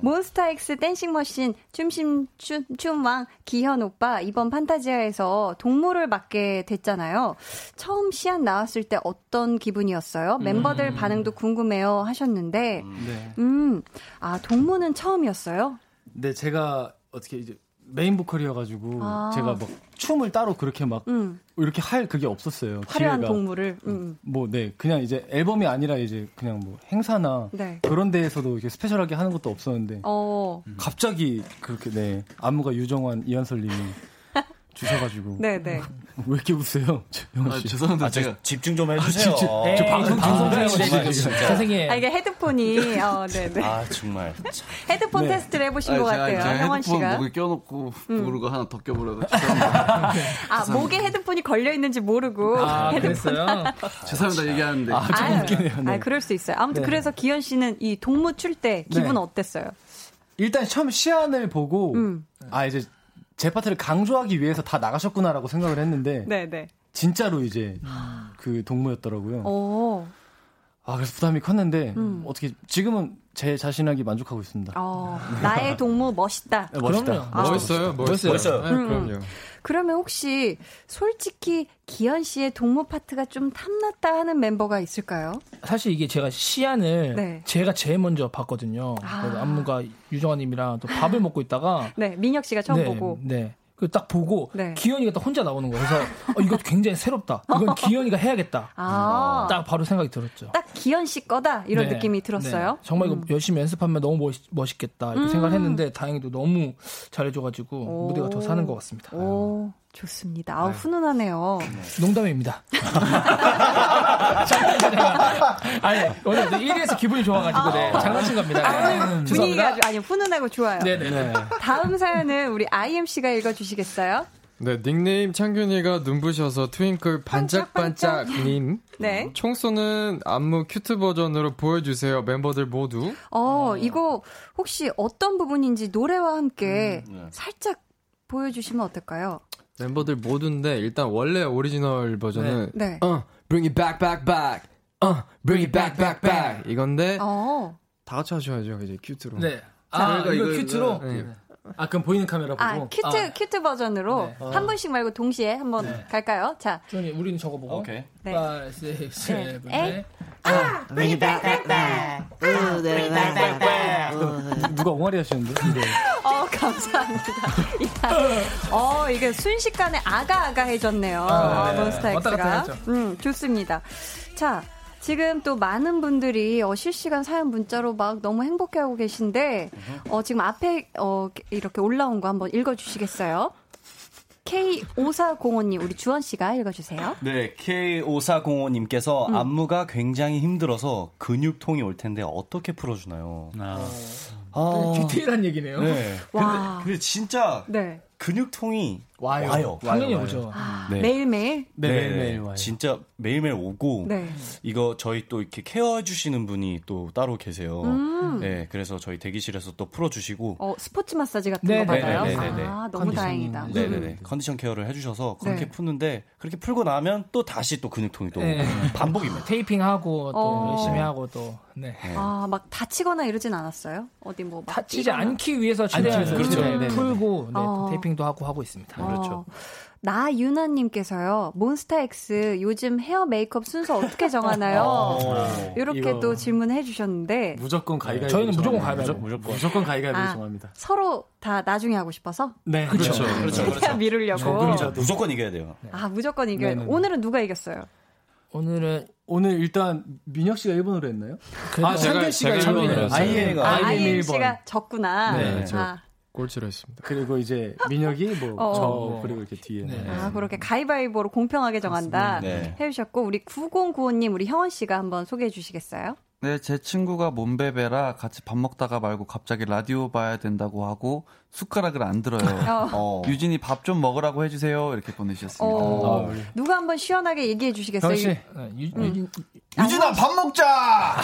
몬스타엑스 댄싱머신 춤심 춤, 춤왕 기현 오빠 이번 판타지아에서 동물을 맡게 됐잖아요. 처음 시안 나왔을 때 어떤 기분이었어요? 음. 멤버들 반응도 궁금해요 하셨는데 네. 음, 아 동무는 처음이었어요? 네 제가 어떻게 이제 메인 보컬이어가지고 아. 제가 막 춤을 따로 그렇게 막 음. 이렇게 할 그게 없었어요. 화려한 기회가. 동물을 음. 뭐 네 그냥 이제 앨범이 아니라 이제 그냥 뭐 행사나 네. 그런 데에서도 이렇게 스페셜하게 하는 것도 없었는데 어. 갑자기 그렇게 네 안무가 유정환 이한설님이 주셔가지고 네네 왜 이렇게 웃으세요, 영아 씨? 아, 죄송한데 아, 제가 집중 좀 해주세요. 아, 저, 에이, 저 방송 방송 중이시네 진짜. 선생님. 아 이게 헤드폰이 어 네네. 아 정말. 헤드폰 네. 테스트를 해보신 아니, 것 제가, 같아요, 제가 형원 씨가. 헤드폰 목에 껴놓고 음. 모르고 하나 더 껴버려서. 아 목에 헤드폰이 걸려 있는지 모르고. 아 그랬어요. 죄송합니다 얘기하는데. 아 좀 아, 웃기네요. 네. 아 그럴 수 있어요. 아무튼 네. 그래서 기현 씨는 이 동무 출 때 기분 네. 어땠어요? 일단 처음 시안을 보고 음. 아 이제. 제 파트를 강조하기 위해서 다 나가셨구나라고 생각을 했는데 네네. 진짜로 이제 그 동무였더라고요. 오. 아 그래서 부담이 컸는데 음. 어떻게 지금은 제 자신에게 만족하고 있습니다. 어, 나의 동무 멋있다. 네, 멋있다. 아, 멋있어요. 멋있어요. 멋있어요. 네, 그럼요. 그러면 혹시 솔직히 기현 씨의 동무 파트가 좀 탐났다 하는 멤버가 있을까요? 사실 이게 제가 시안을 네. 제가 제일 먼저 봤거든요. 아. 안무가 유정환님이랑 또 밥을 먹고 있다가 네 민혁 씨가 처음 네, 보고 네. 그 딱 보고 네. 기현이가 딱 혼자 나오는 거예요. 그래서 어, 이것도 굉장히 새롭다. 이건 기현이가 해야겠다. 아~ 딱 바로 생각이 들었죠. 딱 기현 씨 거다 이런 네. 느낌이 들었어요. 네. 정말 이거 음. 열심히 연습하면 너무 멋있, 멋있겠다 이렇게 음~ 생각했는데 다행히도 너무 잘해줘가지고 무대가 더 사는 것 같습니다. 오~ 좋습니다. 아우, 훈훈하네요. 농담입니다. 아니, 오늘 일 위에서 기분이 좋아가지고, 네. 장난친 겁니다. 아유, 분위기가 아주, 아니, 훈훈하고 좋아요. 네네. 다음 사연은 우리 아이엠씨가 읽어주시겠어요? 네, 닉네임 창균이가 눈부셔서 트윙클 반짝반짝님. 네. 총 쏘는 안무 큐트 버전으로 보여주세요, 멤버들 모두. 어, 어. 이거 혹시 어떤 부분인지 노래와 함께 음, 네. 살짝 보여주시면 어떨까요? 멤버들 모두인데 일단 원래 오리지널 버전은 네. 네. 어, bring it back back back. 어, bring it back back back. 이건데 어. 다 같이 하셔야죠, 이제 큐트로. 네. 아, 이거, 이거 큐트로? 네. 네. 아, 그럼 보이는 카메라 보고. 아, 큐트, 아. 큐트 버전으로. 네. 한 분씩 말고 동시에 한번 네. 갈까요? 자. 저희 우리는 저거 보고. 오케이. 네. 오, 육, 칠, 팔. 아! Bring it back, back, back! 아! Bring it back, back, back! 누가 옹알이 하시는데? 어, 감사합니다. 어, 이게 순식간에 아가아가 해졌네요. 아, 네. 몬스타엑스가. 음, 좋습니다. 자. 지금 또 많은 분들이 어, 실시간 사연 문자로 막 너무 행복해하고 계신데 어, 지금 앞에 어, 이렇게 올라온 거 한번 읽어주시겠어요? 케이 오사공오님, 우리 주원씨가 읽어주세요. 네, 케이 오사공오님께서 음. 안무가 굉장히 힘들어서 근육통이 올 텐데 어떻게 풀어주나요? 아, 아. 디테일한 얘기네요. 네. 와. 근데, 근데 진짜 네. 근육통이 와요. 와요. 당연히 와요. 오죠. 아, 네. 매일매일? 네, 매일매일 와요. 진짜 매일매일 오고, 네. 이거 저희 또 이렇게 케어해주시는 분이 또 따로 계세요. 음. 네, 그래서 저희 대기실에서 또 풀어주시고. 어, 스포츠 마사지 같은 네네. 거 받아요? 네네네. 아, 너무 컨디션, 다행이다. 네네네. 컨디션 케어를 해주셔서 그렇게 네. 푸는데, 그렇게 풀고 나면 또 다시 또 근육통이 또 네. 반복입니다. 테이핑하고, 또 어. 열심히 하고, 또. 네. 네. 아, 막 다치거나 이러진 않았어요? 어디 뭐. 다치지 뛰거나. 않기 위해서 최대한 그렇죠. 네. 풀고, 네. 어. 테이핑도 하고 하고 있습니다. 어. 그렇죠. 나유나님께서요, 몬스타엑스 요즘 헤어 메이크업 순서 어떻게 정하나요? 이렇게 또 질문해 주셨는데. 무조건 가위가위. 저희는 무조건 가위가위. 무조건, 무조건 가위가위 아, 정합니다. 서로 다 나중에 하고 싶어서? 네. 그렇죠. 그렇죠. 그렇죠. 미루려고. 조금이라도. 무조건 이겨야 돼요. 네. 아, 무조건 이겨야 돼요. 오늘은 누가 이겼어요? 오늘은 오늘 일단 민혁 씨가 일 번으로 했나요? 아, 창균 씨가 일 번으로 했어요. 아이엠 씨가 졌구나. 네. 아. 꼴찌로 했습니다. 그리고 이제 민혁이 뭐 어. 저 그리고 이렇게 뒤에 네. 아 그렇게 가위바위보로 공평하게 정한다 네. 해주셨고 우리 구공구오님 우리 형원 씨가 한번 소개해 주시겠어요? 네, 제 친구가 몸베베라 같이 밥 먹다가 말고 갑자기 라디오 봐야 된다고 하고 숟가락을 안 들어요. 어. 유진이 밥 좀 먹으라고 해주세요. 이렇게 보내주셨습니다. 어. 어. 누가 한번 시원하게 얘기해 주시겠어요? 유, 유, 응. 유진, 유진아 밥 먹자.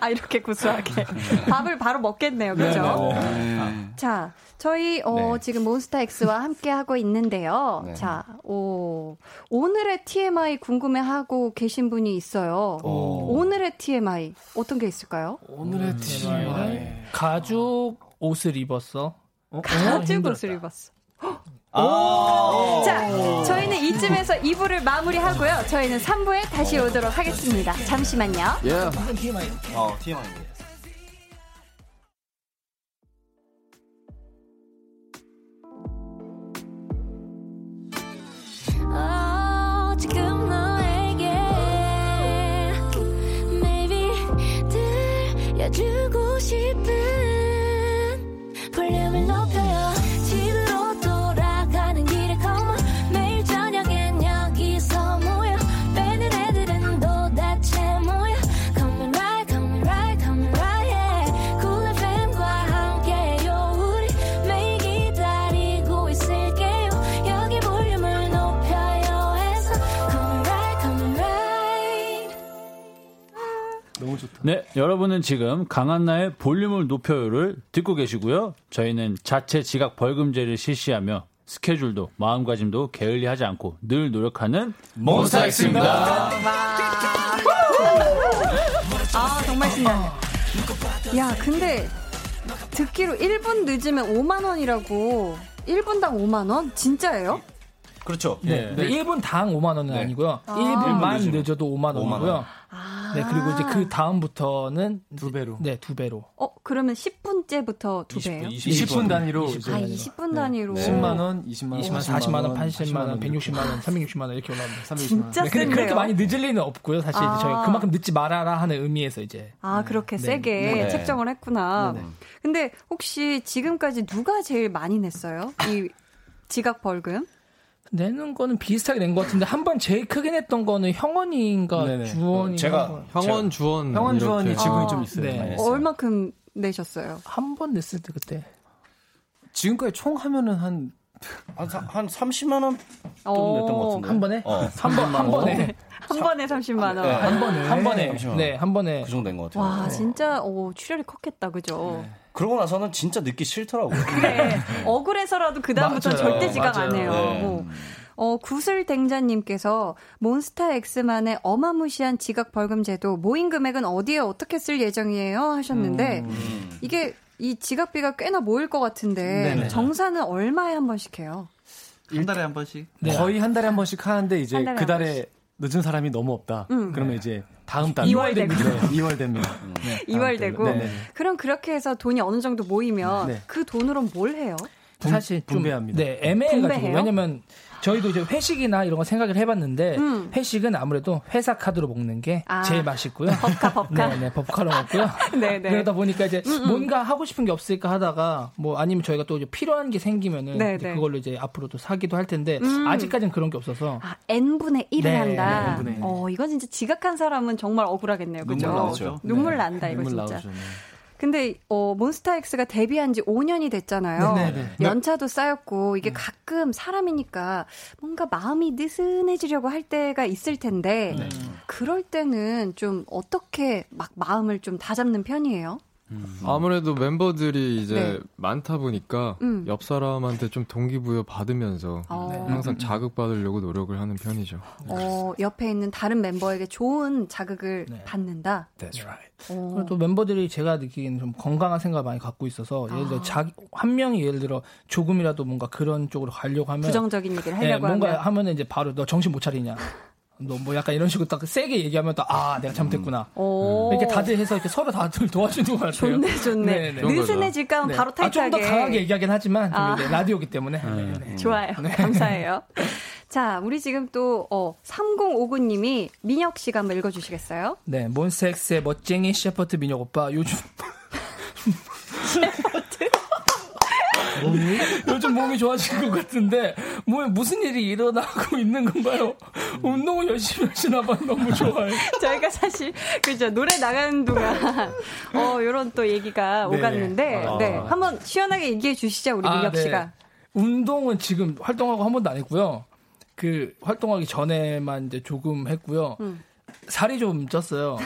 아 이렇게 구수하게 밥을 바로 먹겠네요, 그렇죠? 네, 네. 네. 자, 저희 어, 네. 지금 몬스타엑스와 함께 하고 있는데요. 네. 자, 오, 오늘의 티엠아이 궁금해하고 계신 분이 있어요. 오. 오늘의 티엠아이 어떤 게 있을까요? 오늘의 음, 티엠아이 가죽 옷을 입었어. 어? 가죽 옷을 입었어. 오! 자, 저희는 이쯤에서 이 부를 마무리하고요. 저희는 삼 부에 다시 오도록 하겠습니다. 잠시만요. 예. 티엠아이. 어, 티엠아이. 어, 지금 너에게 maybe 들려주고 싶은 볼륨을 높여요. 집으로 돌아가는 길에 come on. 매일 저녁엔 여기서 모여. 빼는 애들은 도대체 뭐야. Come right, come right, come right. Yeah. Cool 에프엠과 함께요. 우리 매일 기다리고 있을게요. 여기 볼륨을 높여요. 해서 come right, come right. 너무 좋다. 네, 여러분은 지금 강한나의 볼륨을 높여요를 듣고 계시고요. 저희는 자체 지각 벌금제를 실시하며 스케줄도 마음가짐도 게을리하지 않고 늘 노력하는 몬스타엑스입니다. 아 정말 신나네. 야 근데 듣기로 일 분 늦으면 오만 원이라고 일 분당 오만 원? 진짜예요? 그렇죠. 네. 네. 일 분당 오만 원은 네. 아니고요. 아. 일 분만 늦어도 오만 원이고요. 아. 네, 그리고 이제 그 다음부터는 두 배로. 네, 두 배로. 어, 그러면 십 분째부터 두 배예요? 이십 분 단위로. 이십 분. 아, 이십 분 단위로. 네. 십 만 원, 이십만 원, 사십만 원, 팔십만 원, 백육십만 원, 삼백육십만 원 이렇게 올라옵니다. 진짜 네, 근데 그렇게 많이 늦을 리는 없고요. 사실 아. 저희 그만큼 늦지 말아라 하는 의미에서 이제. 아, 그렇게 네. 세게 네. 책정을 했구나. 네. 근데 혹시 지금까지 누가 제일 많이 냈어요? 이 지각 벌금? 내는 거는 비슷하게 낸 것 같은데 한 번 제일 크게 냈던 거는 형원인가 주원인가 제가 형원 주원 형원 주원이 지분이 좀 있어요. 네. 얼마큼 내셨어요? 한 번 냈을 때 그때 지금까지 총 하면은 한 한, 한 삼십만 원 정도 냈던 것 같은데. 한 번에? 어. 삼 번, 한 번에. 한 번에 삼십만 원. 네, 한 번에. 한 번에. 네, 한 번에. 그 정도 낸 것 같아요. 와, 진짜 오, 출혈이 컸겠다, 그죠? 네. 그러고 나서는 진짜 늦기 싫더라고요. 그래. 억울해서라도 그다음부터는 절대 지각 안 해요. 네. 뭐. 어, 구슬댕자님께서 몬스타엑스만의 어마무시한 지각 벌금 제도, 모인 금액은 어디에 어떻게 쓸 예정이에요? 하셨는데, 음. 이게 이 지각비가 꽤나 모일 것 같은데, 네네. 정산은 얼마에 한 번씩 해요? 한 달에 한 번씩? 네. 거의 한 달에 한 번씩 하는데, 이제 달에 그 달에 번씩. 늦은 사람이 너무 없다. 음. 그러면 네. 이제 다음 달 이월 되고 이월 됩니다. 네, 이월 되고. 네. 그럼 그렇게 해서 돈이 어느 정도 모이면 네. 그 돈으로 뭘 해요? 분, 사실 좀 분배합니다. 네, 애매해가지고 왜냐면 저희도 이제 회식이나 이런 거 생각을 해봤는데 음. 회식은 아무래도 회사 카드로 먹는 게 아. 제일 맛있고요. 법카 법카. 네네 법카로 먹고요. 네네. 그러다 보니까 이제 음음. 뭔가 하고 싶은 게 없을까 하다가 뭐 아니면 저희가 또 이제 필요한 게 생기면은 이제 그걸로 이제 앞으로 또 사기도 할 텐데 음. 아직까지는 그런 게 없어서. 아 n분의 일을 네, 한다. 네, n분의 일. 어 이건 진짜 지각한 사람은 정말 억울하겠네요. 그죠? 눈물 나오죠. 눈물 난다 네. 이거 눈물 진짜. 나오죠, 네. 근데 어, 몬스타엑스가 데뷔한 지 오 년이 됐잖아요. 네네. 연차도 쌓였고 이게 네. 가끔 사람이니까 뭔가 마음이 느슨해지려고 할 때가 있을 텐데 네. 그럴 때는 좀 어떻게 막 마음을 좀 다잡는 편이에요? 음. 아무래도 멤버들이 이제 네. 많다 보니까 음. 옆 사람한테 좀 동기부여 받으면서 어. 항상 자극받으려고 노력을 하는 편이죠. 어, 옆에 있는 다른 멤버에게 좋은 자극을 네. 받는다. That's right. 그리고 또 멤버들이 제가 느끼기에는 좀 건강한 생각을 많이 갖고 있어서 예를 들어 자기 한 명이 예를 들어 조금이라도 뭔가 그런 쪽으로 가려고 하면 부정적인 얘기를 하려고 네, 뭔가 하면 하면은 이제 바로 너 정신 못 차리냐. 너 뭐 약간 이런 식으로 딱 세게 얘기하면 또 아 내가 잘못했구나 음. 이렇게 다들 해서 이렇게 서로 다들 도와주는 것 같아요. 좋네 좋네. 느슨해질까 하면 네. 바로 타이트하게. 아, 좀 더 강하게 얘기하긴 하지만 아. 네, 라디오기 때문에 음. 네, 네. 좋아요. 네. 감사해요. 자 우리 지금 또 어, 삼공오구 님이 민혁 씨가 한번 읽어주시겠어요? 네 몬스타엑스의 멋쟁이 셰퍼트 민혁 오빠 요즘 셰퍼트 몸이? 요즘 몸이 좋아진 것 같은데 몸에 무슨 일이 일어나고 있는 건가요? 운동을 열심히 하시나 봐. 너무 좋아요. 저희가 사실 그죠 노래 나가는 동안 어 이런 또 얘기가 네. 오갔는데 아. 네 한번 시원하게 얘기해 주시죠 우리 아, 민혁 씨가. 네. 운동은 지금 활동하고 한 번도 안 했고요. 그 활동하기 전에만 이제 조금 했고요. 음. 살이 좀 쪘어요.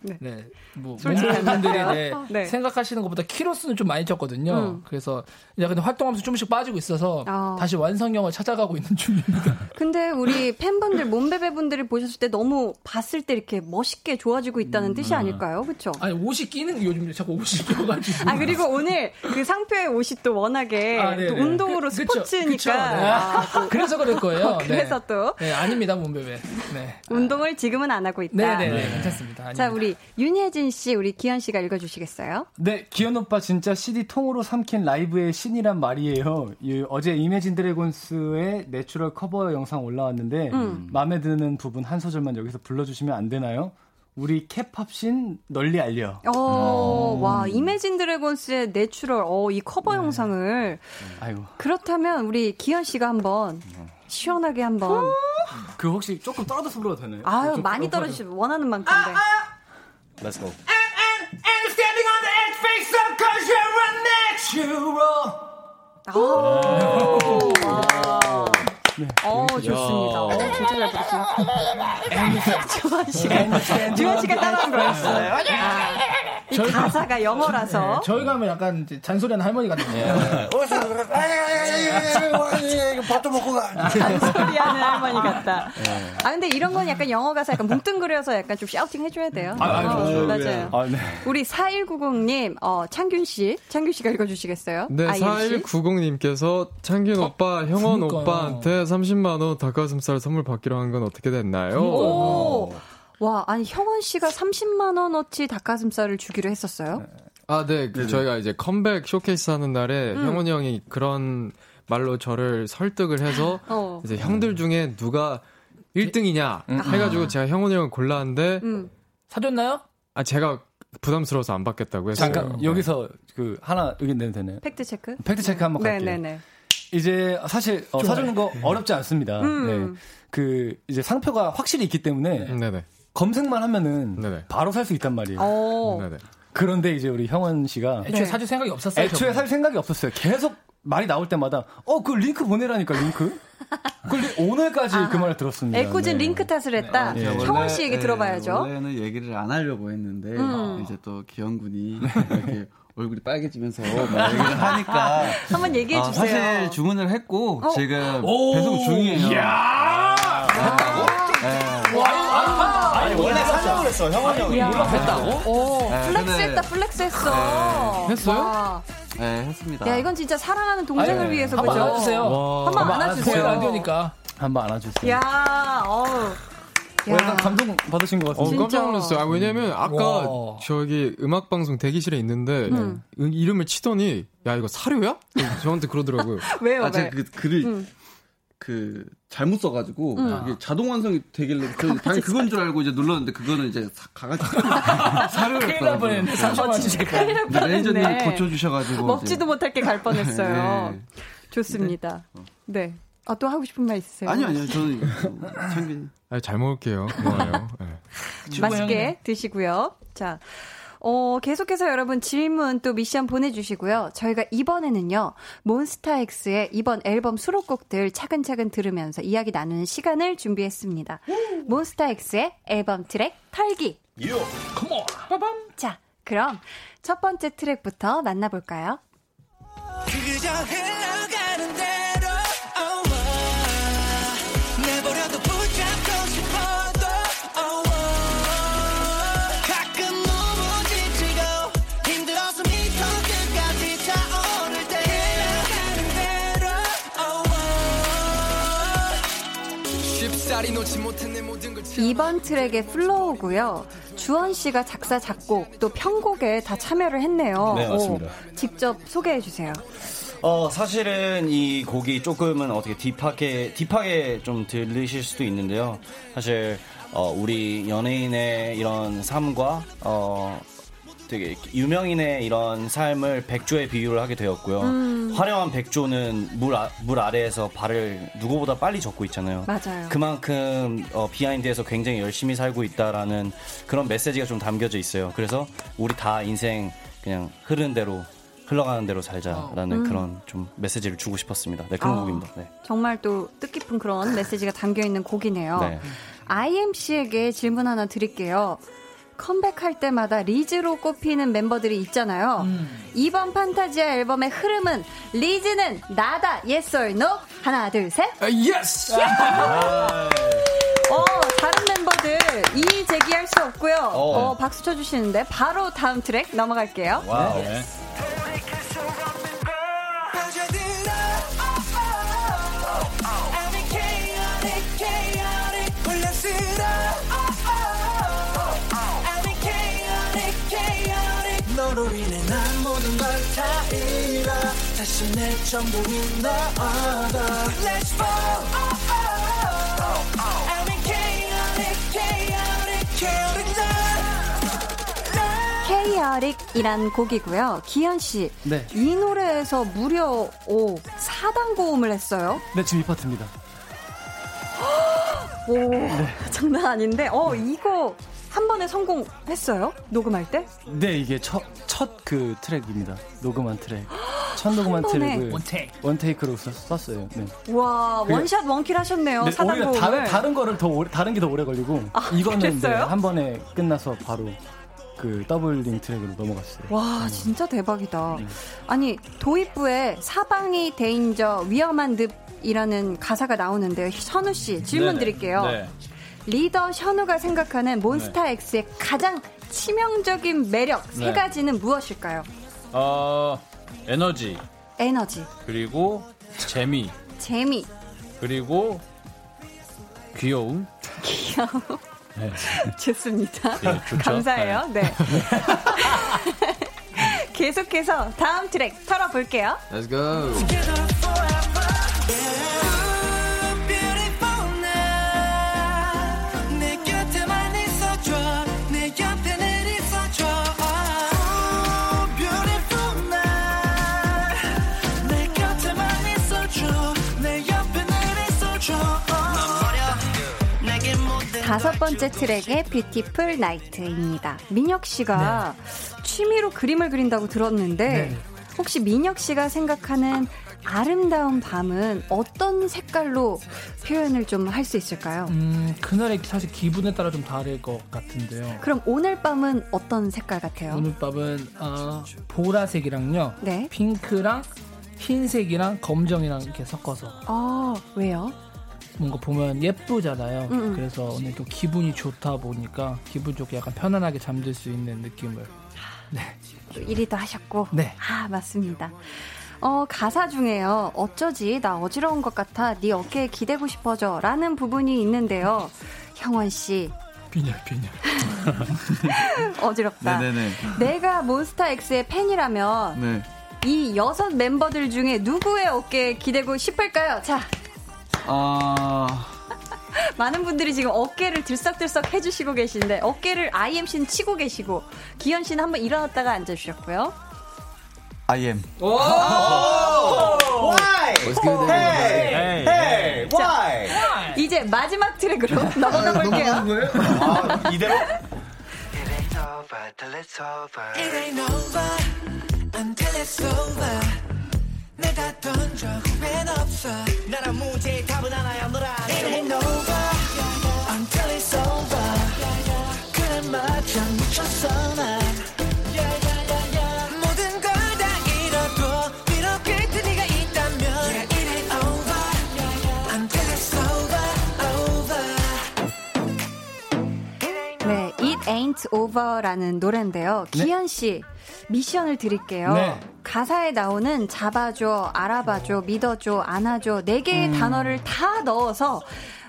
네. 네. 뭐, 분들이 네, 네. 생각하시는 것보다 키로수는 좀 많이 쪘거든요. 음. 그래서, 이제 근데 활동하면서 조금씩 빠지고 있어서 어. 다시 완성형을 찾아가고 있는 중입니다. 근데 우리 팬분들, 몸베베분들을 보셨을 때 너무 봤을 때 이렇게 멋있게 좋아지고 있다는 음. 뜻이 아닐까요? 그쵸? 아니, 옷이 끼는, 요즘 자꾸 옷이 끼어가지고. 아, 그리고 오늘 그 상표의 옷이 또 워낙에 아, 또 운동으로 그, 스포츠니까. 그쵸, 그쵸. 네. 아, 또. 그래서 그럴 거예요. 그래서 네. 또. 네, 아닙니다, 몸베베. 네. 운동을 지금은 안 하고 있다. 네네네, 네. 네. 괜찮습니다. 아닙니다. 자, 우리 윤혜진 씨, 우리 기현 씨가 읽어주시겠어요? 네, 기현 오빠 진짜 씨디 통으로 삼킨 라이브의 신이란 말이에요. 이, 어제 이매진 드래곤스의 내추럴 커버 영상 올라왔는데 음. 마음에 드는 부분 한 소절만 여기서 불러주시면 안 되나요? 우리 케이팝 신 널리 알려. 오, 오. 와, 이매진 드래곤스의 내추럴, 오, 이 커버 네. 영상을. 아이고. 그렇다면 우리 기현 씨가 한번. 음. 시원하게 한번. 그 혹시 조금 떨어져서 불러도 되나요? 아유, 많이 떨어지시면 원하는 만큼인데. 아, 아. Let's go. And, and, and standing on the edge, face up, cause you're a natural. 오. 네, 어, 좋습니다. 어, 진짜 잘 부르시네요. 주원 씨가 따라한 거였어요. 이 가사가 영어라서. 네, 저희가 하면 약간 잔소리하는 할머니 같은데요. 밥도 먹고 가. 잔소리하는 할머니 같다. 아 근데 이런 건 약간 영어 가사 약간 뭉뚱그려서 약간 좀 샤우팅 해줘야 돼요. 아, 아, 어, 저, 맞아요. 아, 네. 우리 사일구공 님, 어, 창균 씨, 창균 씨가 읽어주시겠어요? 네, 사일구공 님께서 창균 어, 오빠, 형원 그러니까요. 오빠한테 삼십만 원 닭가슴살 선물 받기로 한 건 어떻게 됐나요? 오. 오. 와, 아니 형원 씨가 삼십만 원어치 닭가슴살을 주기로 했었어요? 아, 네. 그 저희가 이제 컴백 쇼케이스 하는 날에 음. 형원이 형이 그런 말로 저를 설득을 해서 어. 이제 형들 중에 누가 일 등이냐 음. 해가지고 제가 형원이 형을 골랐는데 음. 사줬나요? 아, 제가 부담스러워서 안 받겠다고 했어요. 잠깐 네. 여기서 그 하나 의견 내도 되나요? 팩트 체크? 팩트 체크 한번 네, 갈게요. 네네네. 이제 사실 어, 사주는 거 어렵지 않습니다. 음. 네. 그 이제 상표가 확실히 있기 때문에 네네. 검색만 하면은 네네. 바로 살 수 있단 말이에요. 그런데 이제 우리 형원 씨가 애초에 네. 사줄 생각이 없었어요. 애초에 저번에. 살 생각이 없었어요. 계속 말이 나올 때마다 어, 그 링크 보내라니까 링크. 그 오늘까지 아, 그 말을 들었습니다. 애꿎은 네. 링크 탓을 했다. 아, 네. 형원 씨 얘기 들어봐야죠. 네, 원래는 얘기를 안 하려고 했는데 음. 이제 또 기영군이 이렇게 얼굴이 빨개지면서 막 얘기를 하니까 한번 얘기해 주세요. 아, 사실 주문을 했고 어? 지금 배송 중이에요. 이야. 했다고? 네. 와, 아, 아니, 아니 원래 사냥을 했어. 형원 형이 몰랐다고? 플렉스했다. 플렉스했어. 했어요? 네, 했습니다. 야, 이건 진짜 사랑하는 동생을 아유, 위해서 한번 그죠? 안아주세요. 한번 안아주세요. 제가 라디오니까 한번 안아주세요. 야, 어우. 약간 감동 받으신 것 같은데. 어, 깜짝 놀랐어요. 아, 왜냐면 아까 와. 저기 음악 방송 대기실에 있는데 음. 이름을 치더니 야 이거 사료야? 저한테 그러더라고요. 왜요? 아, 제가 그 글을 음. 그 잘못 써가지고 음. 이게 자동 완성이 되길래 당연히 그건 줄 알고 이제 눌렀는데 그거는 이제 강아지 사료를 뻔했네. 사료를 뻔했네. 레이저님이 고쳐주셔가지고 먹지도 못할 게 갈 뻔했어요. 네. 좋습니다. 네. 네. 아, 또 하고 싶은 말 있으세요? 아니요, 아니요. 저는 참기. 아니, 잘 먹을게요. 고마워요. 네. 맛있게 드시고요. 자, 어, 계속해서 여러분 질문 또 미션 보내주시고요. 저희가 이번에는요, 몬스타엑스의 이번 앨범 수록곡들 차근차근 들으면서 이야기 나누는 시간을 준비했습니다. 몬스타엑스의 앨범 트랙 털기. 요, 컴온. 빠밤. 자, 그럼 첫 번째 트랙부터 만나볼까요? 그저 흘러가는 대로 이번 트랙의 플로우고요. 주원 씨가 작사, 작곡, 또 편곡에 다 참여를 했네요. 네, 맞습니다. 오, 직접 소개해 주세요. 어, 사실은 이 곡이 조금은 어떻게 딥하게, 딥하게 좀 들리실 수도 있는데요. 사실, 어, 우리 연예인의 이런 삶과, 어, 되게 유명인의 이런 삶을 백조에 비유를 하게 되었고요. 음. 화려한 백조는 물, 아, 물 아래에서 발을 누구보다 빨리 젓고 있잖아요. 맞아요. 그만큼 어, 비하인드에서 굉장히 열심히 살고 있다라는 그런 메시지가 좀 담겨져 있어요. 그래서 우리 다 인생 그냥 흐르는 대로 흘러가는 대로 살자라는 음. 그런 좀 메시지를 주고 싶었습니다. 네, 그런 아, 곡입니다. 네. 정말 또 뜻깊은 그런 메시지가 담겨있는 곡이네요. 네. 아이엠씨에게 질문 하나 드릴게요. 컴백할 때마다 리즈로 꼽히는 멤버들이 있잖아요. 음. 이번 판타지아 앨범의 흐름은 리즈는 나다. Yes or no? 하나, 둘, 셋. Uh, yes. 어, 다른 멤버들 이의 제기할 수 없고요. Oh. 어, 박수 쳐주시는데 바로 다음 트랙 넘어갈게요. Wow. 네. 다시 내 전부인 너다. Let's fall. I'm in chaotic, chaotic, chaotic love. Chaotic이란 곡이고요. 기현 씨, 네. 이 노래에서 무려 오 사 단 고음을 했어요. 네, 지금 이 파트입니다. 오, 네. 장난 아닌데, 어 이거. 한 번에 성공했어요? 녹음할 때? 네, 이게 첫 첫 그 트랙입니다. 녹음한 트랙. 첫 녹음한 트랙을 원테이크. 원테이크로 썼어요. 네. 와, 원샷 원킬 하셨네요. 네, 오히려 다른, 다른 거를 더 오래, 다른 게 더 오래 걸리고 아, 이거는 네, 한 번에 끝나서 바로 그 더블링 트랙으로 넘어갔어요. 와, 진짜 대박이다. 네. 아니, 도입부에 사방이 대인저 위험한 늪이라는 가사가 나오는데요. 선우 씨, 질문 네네. 드릴게요. 네. 리더 현우가 생각하는 몬스타엑스의 네. 가장 치명적인 매력 네. 세 가지는 무엇일까요? 어, 에너지. 에너지. 그리고 재미. 재미. 그리고 귀여움. 귀여움. 네. 좋습니다. 네, 감사해요. 네. 네. 계속해서 다음 트랙 털어볼게요. Let's go. 다섯 번째 트랙의 뷰티풀 나이트입니다. 민혁 씨가 네. 취미로 그림을 그린다고 들었는데 네. 혹시 민혁 씨가 생각하는 아름다운 밤은 어떤 색깔로 표현을 좀 할 수 있을까요? 음, 그날의 사실 기분에 따라 좀 다를 것 같은데요. 그럼 오늘 밤은 어떤 색깔 같아요? 오늘 밤은 어, 보라색이랑요. 네. 핑크랑 흰색이랑 검정이랑 이렇게 섞어서. 아, 왜요? 뭔가 보면 예쁘잖아요. 음음. 그래서 오늘 좀 기분이 좋다 보니까 기분 좋게 약간 편안하게 잠들 수 있는 느낌을. 네. 일 위도 하셨고. 네. 아, 맞습니다. 어, 가사 중에요. 어쩌지 나 어지러운 것 같아 네 어깨에 기대고 싶어져 라는 부분이 있는데요. 형원씨 비냐 비냐 어지럽다. 네네네. 내가 몬스타엑스의 팬이라면 네. 이 여섯 멤버들 중에 누구의 어깨에 기대고 싶을까요? 자, 아... 많은 분들이 지금 어깨를 들썩들썩 해주시고 계신데 어깨를 아이엠씨는 치고 계시고 기현씨는 한번 일어났다가 앉아주셨고요. I am. Oh! Why? Hey! Hey! Why? 자, 이제 마지막 트랙으로 넘어가 볼게요. 아, 이대로? It ain't over till it's over. It ain't over until it's over. 내가 던져 후회는 없어. 나란 문제의 답은 하나야 너라. It ain't over until it's over. 그래 맞아 묻혔어 난. Ain't Over라는 노래인데요. 네? 기현씨 미션을 드릴게요. 네. 가사에 나오는 잡아줘, 알아봐줘, 믿어줘, 안아줘 네 개의 음. 단어를 다 넣어서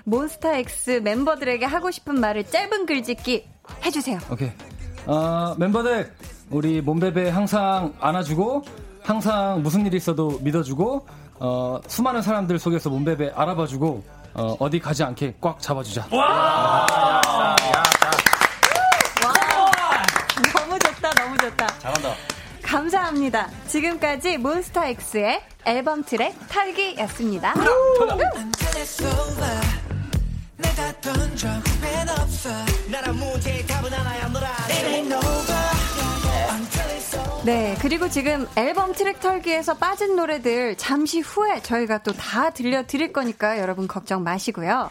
몬스타엑스 멤버들에게 하고 싶은 말을 짧은 글짓기 해주세요. 오케이. 어, 멤버들 우리 몬베베 항상 안아주고 항상 무슨 일이 있어도 믿어주고 어, 수많은 사람들 속에서 몬베베 알아봐주고 어, 어디 가지 않게 꽉 잡아주자. 와! 와! 잘한다. 감사합니다. 지금까지 몬스타엑스의 앨범 트랙 탈기였습니다. 네, 그리고 지금 앨범 트랙 털기에서 빠진 노래들 잠시 후에 저희가 또 다 들려드릴 거니까 여러분 걱정 마시고요.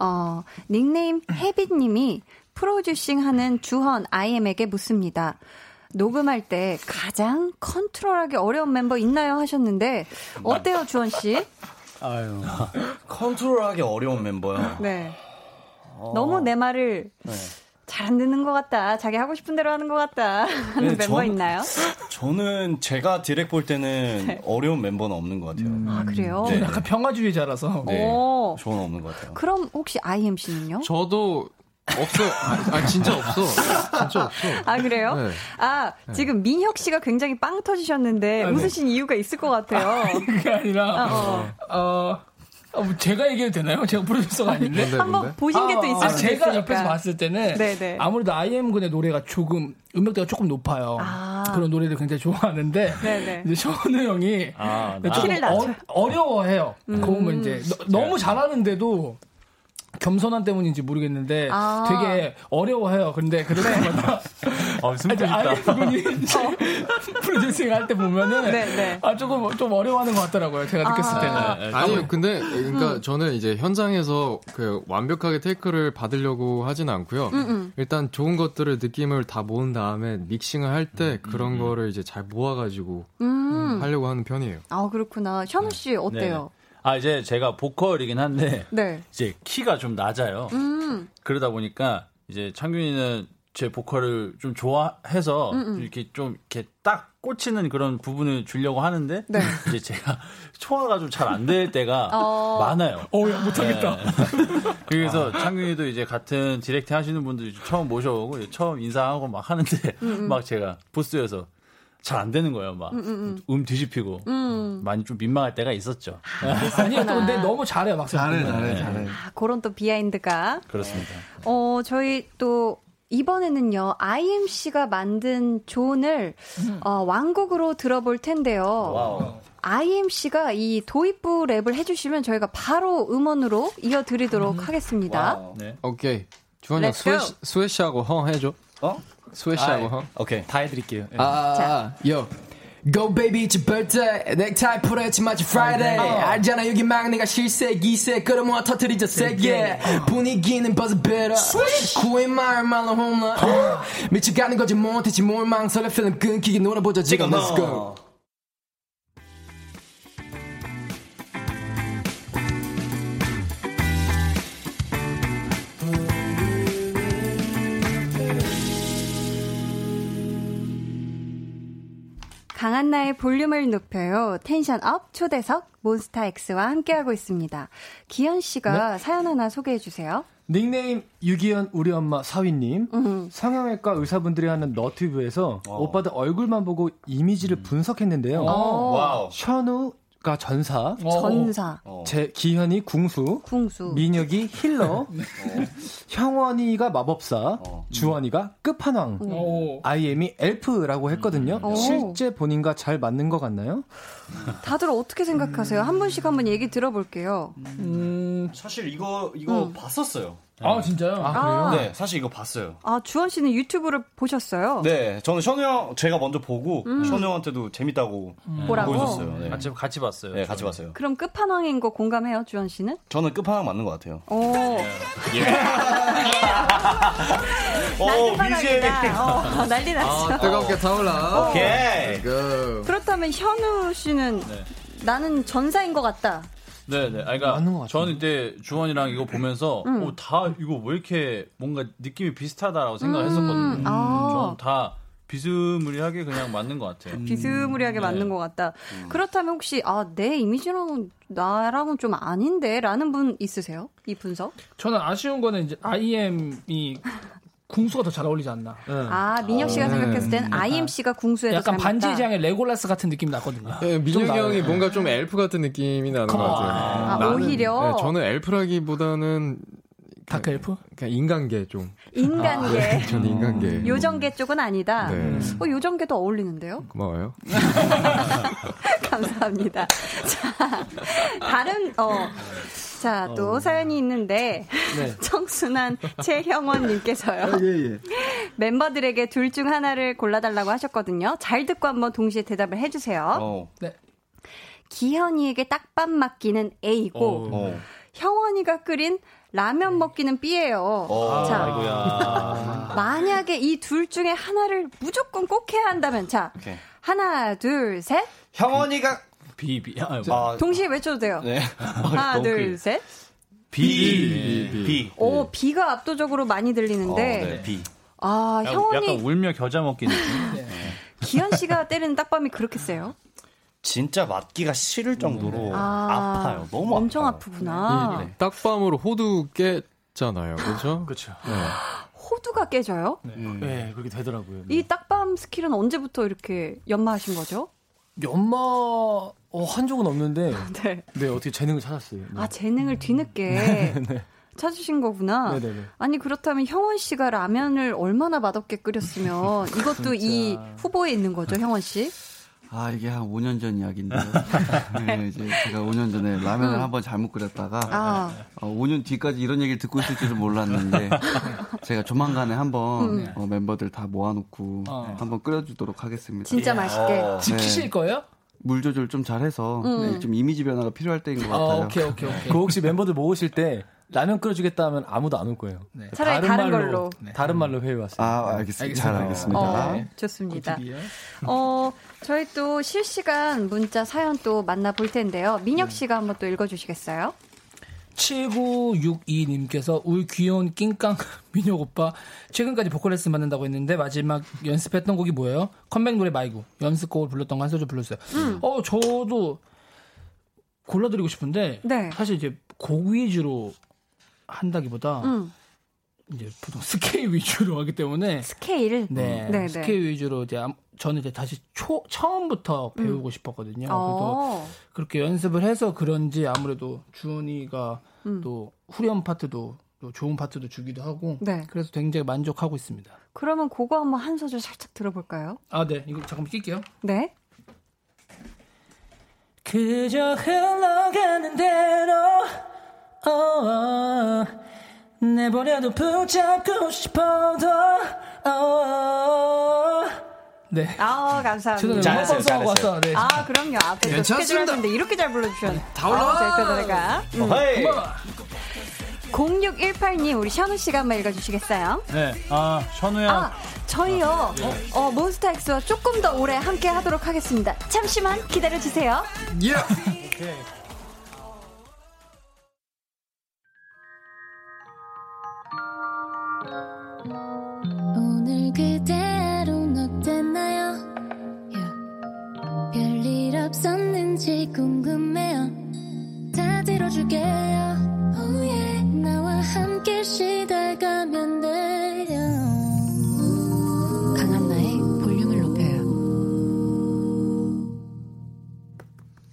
어, 닉네임 혜빈님이 프로듀싱하는 주헌 아이엠에게 묻습니다. 녹음할 때 가장 컨트롤하기 어려운 멤버 있나요? 하셨는데 어때요, 주원 씨? 아유, 컨트롤하기 어려운 멤버요. 네. 어... 너무 내 말을 네. 잘 안 듣는 것 같다. 자기 하고 싶은 대로 하는 것 같다. 하는 네, 멤버 전, 있나요? 저는 제가 디렉 볼 때는 네. 어려운 멤버는 없는 것 같아요. 음... 아 그래요? 네. 약간 평화주의자라서. 네. 오. 저는 없는 것 같아요. 그럼 혹시 아이엠씨는요? 저도. 없어. 아, 아 진짜 없어. 진짜 없어. 아 그래요? 네. 아 지금 민혁 씨가 굉장히 빵 터지셨는데 아, 웃으신 네. 이유가 있을 것 같아요. 아, 그게 아니라 아, 어. 어, 제가 얘기해도 되나요? 제가 프로듀서가 아닌데 뭔데, 한번 뭔데? 보신 게 또 있을 아, 아, 수 제가 있으니까. 옆에서 봤을 때는 네네. 아무래도 아이엠군의 노래가 조금 음역대가 조금 높아요. 아. 그런 노래를 굉장히 좋아하는데 네네. 이제 션우 형이 아, 조금 어, 어려워해요. 음. 그러면 이제 너, 너무 잘하는데도 겸손함 때문인지 모르겠는데 아~ 되게 어려워해요. 근데 그럴 때마다 아, 아이엠군이 프로듀싱 할 때 보면은 네, 네. 아, 조금 좀 어려워하는 것 같더라고요. 제가 느꼈을 아~ 때는 아니요. 근데 그러니까 음. 저는 이제 현장에서 그 완벽하게 테이크를 받으려고 하진 않고요. 음, 음. 일단 좋은 것들을 느낌을 다 모은 다음에 믹싱을 할 때 그런 음. 거를 이제 잘 모아가지고 음. 하려고 하는 편이에요. 아 그렇구나. 현우 씨 어때요? 네. 아 이제 제가 보컬이긴 한데 네. 이제 키가 좀 낮아요. 음. 그러다 보니까 이제 창균이는 제 보컬을 좀 좋아해서 음음. 이렇게 좀 이렇게 딱 꽂히는 그런 부분을 주려고 하는데 네. 이제 제가 소화가 좀 잘 안 될 때가 어... 많아요. 어야 못하겠다. 네. 그래서 아. 창균이도 이제 같은 디렉팅 하시는 분들이 처음 모셔오고 처음 인사하고 막 하는데 음음. 막 제가 보스여서. 잘 안 되는 거예요, 막. 음, 음, 음. 음 뒤집히고. 음. 많이 좀 민망할 때가 있었죠. 아, 아니, 근데 너무 잘해요, 막상. 잘해, 잘해, 잘해. 아, 그런 또 비하인드가. 그렇습니다. 어, 저희 또, 이번에는요, 아이엠씨가 만든 존을, 음. 어, 왕곡으로 들어볼 텐데요. 와우. 아이엠씨가 이 도입부 랩을 해주시면 저희가 바로 음원으로 이어드리도록 음. 하겠습니다. 와우. 네. 오케이. 주원이 스웨시하고, 헝 해줘. 어? 스웨시하고 아, 어? 오케이 다 해드릴게요. 아, 자, 요 Go baby it's birthday 넥타이 풀어 it's my Friday 어. 알잖아 여기 막내가 실세 기세 끌어모아 터뜨리자 세게 어. 분위기는 buzz better 구인 마을 말로 홈런 어. 미쳐가는 거지 못했지 몰망설레 필름 끊기게 놀아보자 지금 let's go 강한나의 볼륨을 높여요. 텐션업 초대석 몬스타엑스와 함께하고 있습니다. 기현씨가 네? 사연 하나 소개해주세요. 닉네임 유기현 우리 엄마 사위님. 음. 성형외과 의사분들이 하는 너튜브에서 오. 오빠들 얼굴만 보고 이미지를 분석했는데요. 와우. 션우가 전사. 오. 전사. 오. 제 기현이 궁수. 궁수. 민혁이 힐러. 형원이가 마법사, 어. 주원이가 끝판왕, 오. 아이엠이 엘프라고 했거든요. 오. 실제 본인과 잘 맞는 것 같나요? 다들 어떻게 생각하세요? 한 분씩 한번 얘기 들어볼게요. 음. 사실 이거 이거 음. 봤었어요. 아 진짜요? 아 그래요? 네, 사실 이거 봤어요. 아 주원 씨는 유튜브를 보셨어요? 네, 저는 션우 형 제가 먼저 보고 음. 션우 형한테도 재밌다고 음. 보라고 보셨어요. 네. 같이 같이 봤어요. 네, 저는. 같이 봤어요. 그럼 끝판왕인 거 공감해요, 주원 씨는? 저는 끝판왕 맞는 것 같아요. 오. 오, 미지엠이다. 난리 났어. 아, 뜨겁게 타올라. 오케이. 고. 그렇다면 현우 씨는 네. 나는 전사인 것 같다. 네, 네. 아, 그러니까 저는 이때 주원이랑 이거 보면서 음. 오, 다 이거 왜 이렇게 뭔가 느낌이 비슷하다라고 생각했었거든요. 음, 아. 저는 다 비스무리하게 그냥 맞는 것 같아요. 비스무리하게 음. 맞는 네. 것 같다. 음. 그렇다면 혹시 아, 내 이미지랑은 나랑은 좀 아닌데 라는 분 있으세요? 이 분석? 저는 아쉬운 거는 이제 아이엠이 궁수가 더 잘 어울리지 않나. 네. 아, 민혁 씨가 어, 생각했을 땐 네. 아이엠씨가 궁수에 약간 반지의 제왕의 레골라스 같은 느낌이 났거든요. 네, 민혁 형이 뭔가 좀 엘프 같은 느낌이 나는 것 같아요. 아, 아, 나는, 오히려? 네, 저는 엘프라기보다는 다크 엘프? 그냥 인간계 좀. 인간계. 아, 네, 전 인간계. 요정계 쪽은 아니다. 네. 어, 요정계도 어울리는데요? 고마워요. 감사합니다. 자, 다른, 어. 자, 또 어... 사연이 있는데 네. 청순한 최형원님께서요. 아, 예, 예. 멤버들에게 둘 중 하나를 골라달라고 하셨거든요. 잘 듣고 한번 동시에 대답을 해주세요. 어. 네. 기현이에게 딱밥 맡기는 A고 어. 형원이가 끓인 라면 먹기는 B예요. 어. 자, 아이고야. 만약에 이 둘 중에 하나를 무조건 꼭 해야 한다면 자, 오케이. 하나, 둘, 셋. 형원이가... B, B. 아, 아, 동시에 외쳐도 돼요. 네. 하나, 둘, 셋. B, B, B. 오, B가 압도적으로 많이 들리는데. 어, 네. B. 아, 야, 형원이. 약간 울며 겨자 먹기 느낌. 네. 기현 씨가 때리는 딱밤이 그렇게 세요? 진짜 맞기가 싫을 정도로 아, 아파요. 너무 엄청 아파요. 아프구나. 네. 딱밤으로 호두 깼잖아요. 그렇죠? 그렇죠. 네. 호두가 깨져요? 네. 음. 네, 그렇게 되더라고요. 이 딱밤 스킬은 언제부터 이렇게 연마하신 거죠? 연마 어, 한 적은 없는데 네. 네, 어떻게 재능을 찾았어요. 네. 아, 재능을 뒤늦게 네. 찾으신 거구나. 네, 네, 네. 아니, 그렇다면 형원 씨가 라면을 얼마나 맛없게 끓였으면 이것도 진짜... 이 후보에 있는 거죠, 형원 씨? 아, 이게 한 오 년 전 이야기인데 네, 이제 제가 오 년 전에 라면을 음. 한번 잘못 끓였다가 아. 어, 오 년 뒤까지 이런 얘기를 듣고 있을 줄은 몰랐는데 제가 조만간에 한번 음. 어, 멤버들 다 모아놓고 어. 한번 끓여주도록 하겠습니다. 진짜 맛있게. 어. 네. 지키실 거예요? 물 조절 좀 잘해서 음. 네, 좀 이미지 변화가 필요할 때인 것 같아요. 어, 오케이, 오케이, 오케이. 그 혹시 멤버들 모으실 때 라면 끓여주겠다 하면 아무도 안 올 거예요. 네. 차라리 다른, 다른 말로, 걸로. 네. 다른 말로 회의 왔어요. 아, 알겠습니다. 알겠습니다. 잘 알겠습니다. 어, 네. 좋습니다. 어, 저희 또 실시간 문자 사연 또 만나볼 텐데요. 민혁 씨가 한번 또 읽어주시겠어요? 칠구육이 님께서 울 귀여운 낑깡 민혁 오빠 최근까지 보컬 레슨 받는다고 했는데 마지막 연습했던 곡이 뭐예요? 컴백 노래 마이구 연습곡을 불렀던 거 한 소절 불렀어요. 음. 어, 저도 골라드리고 싶은데 네. 사실 이제 곡 위주로 한다기보다 음. 이제 보통 스케일 위주로 하기 때문에 스케일 네, 네 스케일 네. 위주로 이제 저는 이제 다시 초 처음부터 배우고 음. 싶었거든요. 그래서 그렇게 연습을 해서 그런지 아무래도 주은이가 음. 또 후렴 파트도 또 좋은 파트도 주기도 하고 네. 그래서 굉장히 만족하고 있습니다. 그러면 그거 한번 한 소절 살짝 들어볼까요? 아, 네. 이거 잠깐만 낄게요. 네. 그저 흘러가는 대로 Oh, oh, 내버려도 붙잡고 싶어도 oh, oh, 네. 아, 감사합니다. 잘했어요, 잘했어요. 네. 아, 그럼요. 앞에 또 스케줄 하는데 이렇게 잘 불러주셨네. 다 올라와. 공육일팔 님, 우리 션우 씨가 한번 읽어주시겠어요? 네, 아, 션우야. 아, 저희요. 네. 어, 몬스타엑스와 조금 더 오래 함께 하도록 하겠습니다. 잠시만 기다려주세요. 예. 오케이. 오늘 그대로는 어땠나요? Yeah. 별일 없었는지 궁금해요. 다 들어줄게요. Oh yeah. 나와 함께 시달가면 돼요. 강한나의 볼륨을 높여요.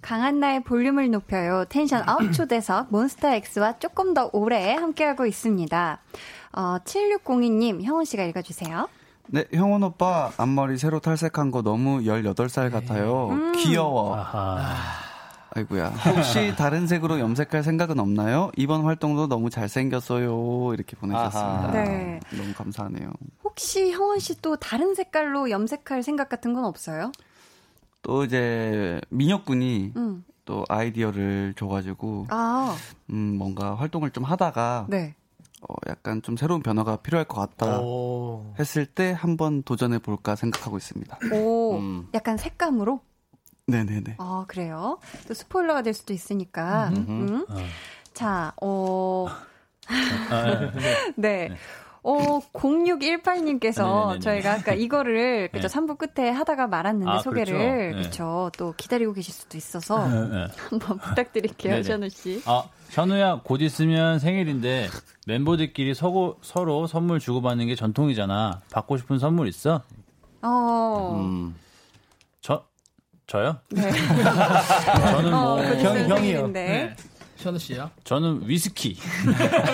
강한나의 볼륨을 높여요. 텐션 아홉 초대석 몬스타엑스와 조금 더 오래 함께하고 있습니다. 어, 칠육공이 님, 형원 씨가 읽어주세요. 네, 형원 오빠 앞머리 새로 탈색한 거 너무 열여덟 살 같아요. 음. 귀여워. 아하. 아이고야. 혹시 다른 색으로 염색할 생각은 없나요? 이번 활동도 너무 잘생겼어요. 이렇게 보내주셨습니다. 네. 너무 감사하네요. 혹시 형원 씨 또 다른 색깔로 염색할 생각 같은 건 없어요? 또 이제 민혁군이 음. 또 아이디어를 줘가지고 아. 음, 뭔가 활동을 좀 하다가 네. 어, 약간 좀 새로운 변화가 필요할 것 같다 오. 했을 때 한번 도전해볼까 생각하고 있습니다. 오, 음. 약간 색감으로? 네네네. 아, 그래요? 또 스포일러가 될 수도 있으니까. 음. 어. 자, 어. 네. 어, 공육일팔 님께서 네네네. 저희가 아까 이거를 그쵸, 네. 삼 부 끝에 하다가 말았는데 아, 소개를. 그렇죠. 그쵸. 네. 또 기다리고 계실 수도 있어서 네, 네. 한번 부탁드릴게요, 션우씨. 아, 션우야, 곧 있으면 생일인데 멤버들끼리 서고, 서로 선물 주고받는 게 전통이잖아. 받고 싶은 선물 있어? 어. 음. 저, 저요? 네. 저는 뭐, 어, 형, 형이요. 네. 션우 씨요? 저는 위스키.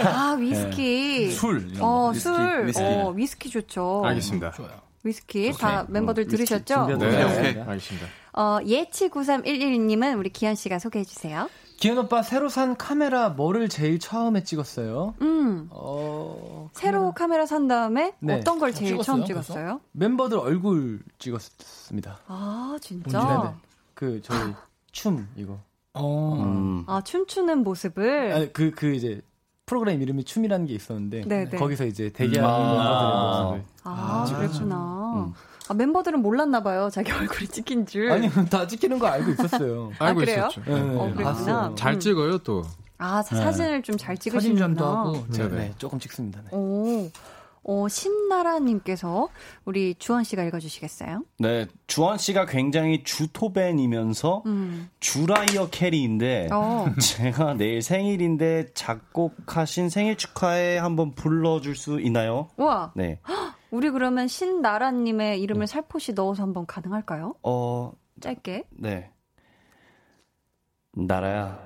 아, 위스키. 네. 술. 어, 위스키. 술. 위스키. 어, 위스키 좋죠. 알겠습니다. 좋아요. 위스키. 오케이. 다 멤버들 위스키. 들으셨죠? 네. 네. 오케이. 알겠습니다. 어, 예치구삼일일 님은 우리 기현 씨가 소개해 주세요. 기현 오빠 새로 산 카메라 뭐를 제일 처음에 찍었어요? 음. 어, 카메라. 새로 카메라 산 다음에 네. 어떤 걸 제일 찍었어요? 처음 찍었어요? 벌써? 멤버들 얼굴 찍었습니다. 아, 진짜? 그 저희 춤 이거. 어. 음. 아, 춤추는 모습을? 아니, 그, 그 이제 프로그램 이름이 춤이라는 게 있었는데, 네네. 거기서 이제 대기하는 음. 멤버들의 아. 모습을. 아, 아 그랬구나. 음. 아, 멤버들은 몰랐나봐요. 자기 얼굴이 찍힌 줄. 아니, 다 찍히는 거 알고 있었어요. 알고 아, 그래요? 있었죠. 네, 네. 어, 그랬구나. 잘 찍어요, 또. 아, 자, 네. 사진을 좀 잘 찍으시는 사진전도 하고, 제가 네. 네, 조금 찍습니다. 네. 오. 어, 신나라님께서 우리 주원 씨가 읽어주시겠어요? 네, 주원 씨가 굉장히 주토벤이면서 음. 주라이어 캐리인데 어. 제가 내일 생일인데 작곡하신 생일 축하에 한번 불러줄 수 있나요? 우와. 네. 헉, 우리 그러면 신나라님의 이름을 살포시 넣어서 한번 가능할까요? 어, 짧게. 네. 나라야.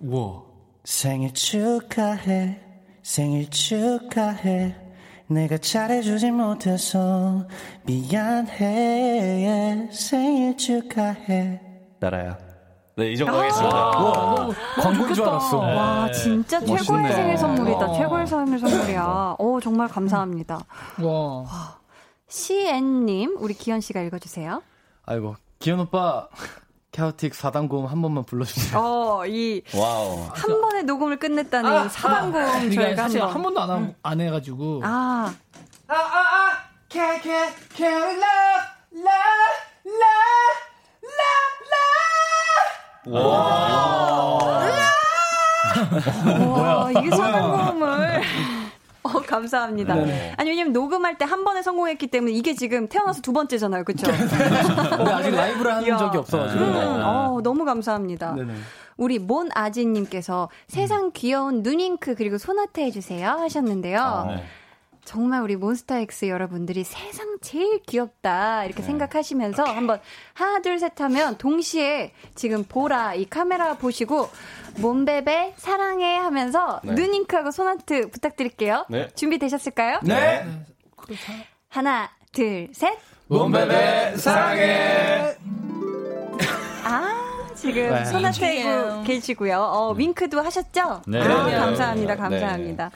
우와. 생일 축하해. 생일 축하해. 내가 잘해주지 못해서 미안해. 생일 축하해. 나라야. 네, 이 정도 하겠습니다. 광고인 줄 알았어. 와, 네. 진짜 멋있네. 최고의 생일 선물이다. 와. 최고의 생일 선물이야. 오, 정말 감사합니다. 와. 와. 씨엔님, 우리 기현 씨가 읽어주세요. 아이고, 기현 오빠. 캐오틱 사단고음 한 번만 불러주세요. 어, 이 한 번에 녹음을 끝냈다는 아, 사단고음 아, 저희가 사실 한, 번. 한 번도 안, 하, 안 해가지고 아, 아, 아, 아, 캐, 캐, 캐, 라, 라, 라, 라, 라. 와, 와, 이게 사단고음을. 어, 감사합니다. 네네. 아니, 왜냐면 녹음할 때 한 번에 성공했기 때문에 이게 지금 태어나서 두 번째잖아요. 그쵸? 아직 라이브를 한 적이 없어가지고. 음, 어, 너무 감사합니다. 네네. 우리 몬아지님께서 세상 귀여운 누닝크 그리고 소나타 해주세요 하셨는데요. 아, 네. 정말 우리 몬스타엑스 여러분들이 세상 제일 귀엽다 이렇게 네. 생각하시면서 오케이. 한번 하나 둘 셋 하면 동시에 지금 보라 이 카메라 보시고 몬베베 사랑해 하면서 네. 누닝크하고 소나트 부탁드릴게요. 네. 준비되셨을까요? 네. 네. 하나 둘 셋. 몬베베 사랑해. 아 지금 네. 손을 떼고 계시고요. 어, 윙크도 하셨죠? 네. 아, 네. 감사합니다. 감사합니다. 네.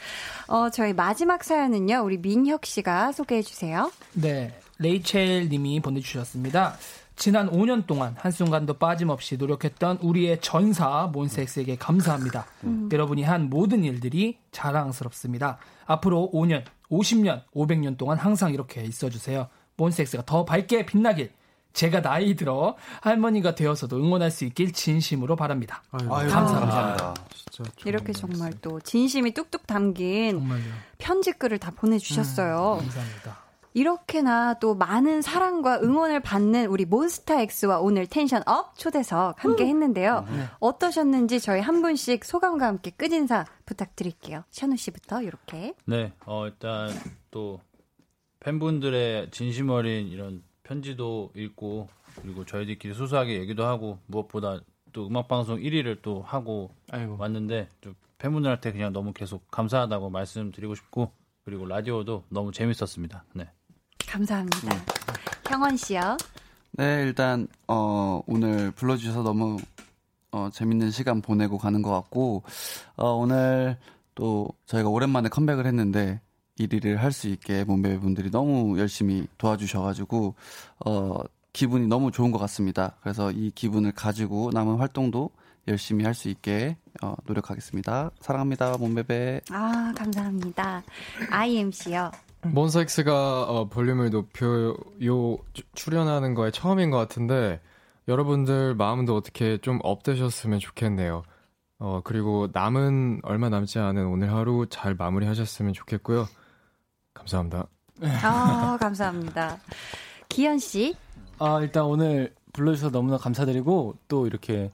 어, 저희 마지막 사연은요. 우리 민혁 씨가 소개해 주세요. 네. 레이첼 님이 보내주셨습니다. 지난 오 년 동안 한순간도 빠짐없이 노력했던 우리의 전사 몬스타엑스에게 감사합니다. 음. 여러분이 한 모든 일들이 자랑스럽습니다. 앞으로 오 년, 오십 년, 오백 년 동안 항상 이렇게 있어주세요. 몬스타엑스가 더 밝게 빛나길, 제가 나이 들어 할머니가 되어서도 응원할 수 있길 진심으로 바랍니다. 아유, 아유, 감사합니다. 아, 진짜 이렇게 정말 또 진심이 뚝뚝 담긴 정말요. 편지글을 다 보내주셨어요. 음, 감사합니다. 이렇게나 또 많은 사랑과 응원을 받는 우리 몬스타엑스와 오늘 텐션업 초대석 함께 했는데요. 음. 어떠셨는지 저희 한 분씩 소감과 함께 끝인사 부탁드릴게요. 션우 씨부터 이렇게. 네, 어, 일단 또 팬분들의 진심 어린 이런 편지도 읽고 그리고 저희들끼리 소소하게 얘기도 하고 무엇보다 또 음악방송 일 위를 또 하고 아이고. 왔는데 좀 팬분들한테 그냥 너무 계속 감사하다고 말씀드리고 싶고 그리고 라디오도 너무 재밌었습니다. 네. 감사합니다. 네. 형원 씨요. 네, 일단 어, 오늘 불러주셔서 너무 어, 재밌는 시간 보내고 가는 것 같고 어, 오늘 또 저희가 오랜만에 컴백을 했는데 일 위를 할 수 있게 몬베이분들이 너무 열심히 도와주셔가지고 어, 기분이 너무 좋은 것 같습니다. 그래서 이 기분을 가지고 남은 활동도 열심히 할 수 있게 어, 노력하겠습니다. 사랑합니다, 몬베베. 아, 감사합니다. 아이엠씨요. 몬스타엑스가 어, 볼륨을 높여요 출연하는 거에 처음인 것 같은데 여러분들 마음도 어떻게 좀 업되셨으면 좋겠네요. 어, 그리고 남은 얼마 남지 않은 오늘 하루 잘 마무리하셨으면 좋겠고요. 감사합니다. 아, 감사합니다. 기현 씨. 아, 일단 오늘 불러주셔서 너무나 감사드리고 또 이렇게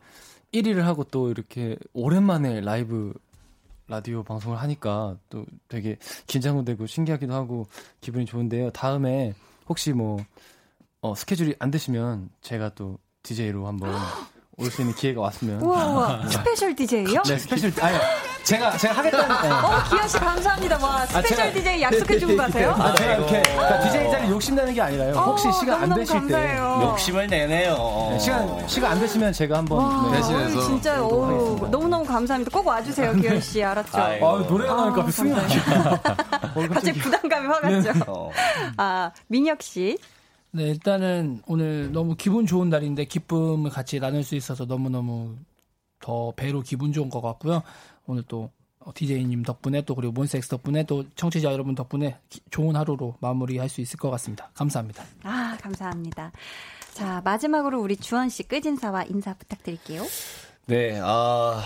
일 위를 하고 또 이렇게 오랜만에 라이브 라디오 방송을 하니까 또 되게 긴장도 되고 신기하기도 하고 기분이 좋은데요. 다음에 혹시 뭐 어, 스케줄이 안 되시면 제가 또 디제이로 한번 올 수 있는 기회가 왔으면. 우와, 스페셜 디제이요? 네, 스페셜. 아니, 제가 제가 하겠다는. 네. 어, 기현 씨 감사합니다. 와, 스페셜 아, 디제이 약속해 주고 가세요. 아, 제가 이렇게 그러니까 디제이 자리 욕심 내는 게 아니라요. 혹시 오, 시간 안 되실 감사해요. 때 욕심을 내네요. 네, 시간 시간 안 되시면 제가 한번 대신해서. 진짜 너무 너무 감사합니다. 꼭 와주세요, 네. 기현 씨. 알았죠? 아이고. 아, 노래가 나니까 무슨 갑자기 부담감이 화갔죠. 네. 아, 민혁 씨. 네, 일단은 오늘 너무 기분 좋은 날인데 기쁨을 같이 나눌 수 있어서 너무너무 더 배로 기분 좋은 것 같고요. 오늘 또 디제이님 덕분에 또 그리고 몬스타엑스 덕분에 또 청취자 여러분 덕분에 기, 좋은 하루로 마무리할 수 있을 것 같습니다. 감사합니다. 아, 감사합니다. 자, 마지막으로 우리 주원 씨 끝인사와 인사 부탁드릴게요. 네, 아,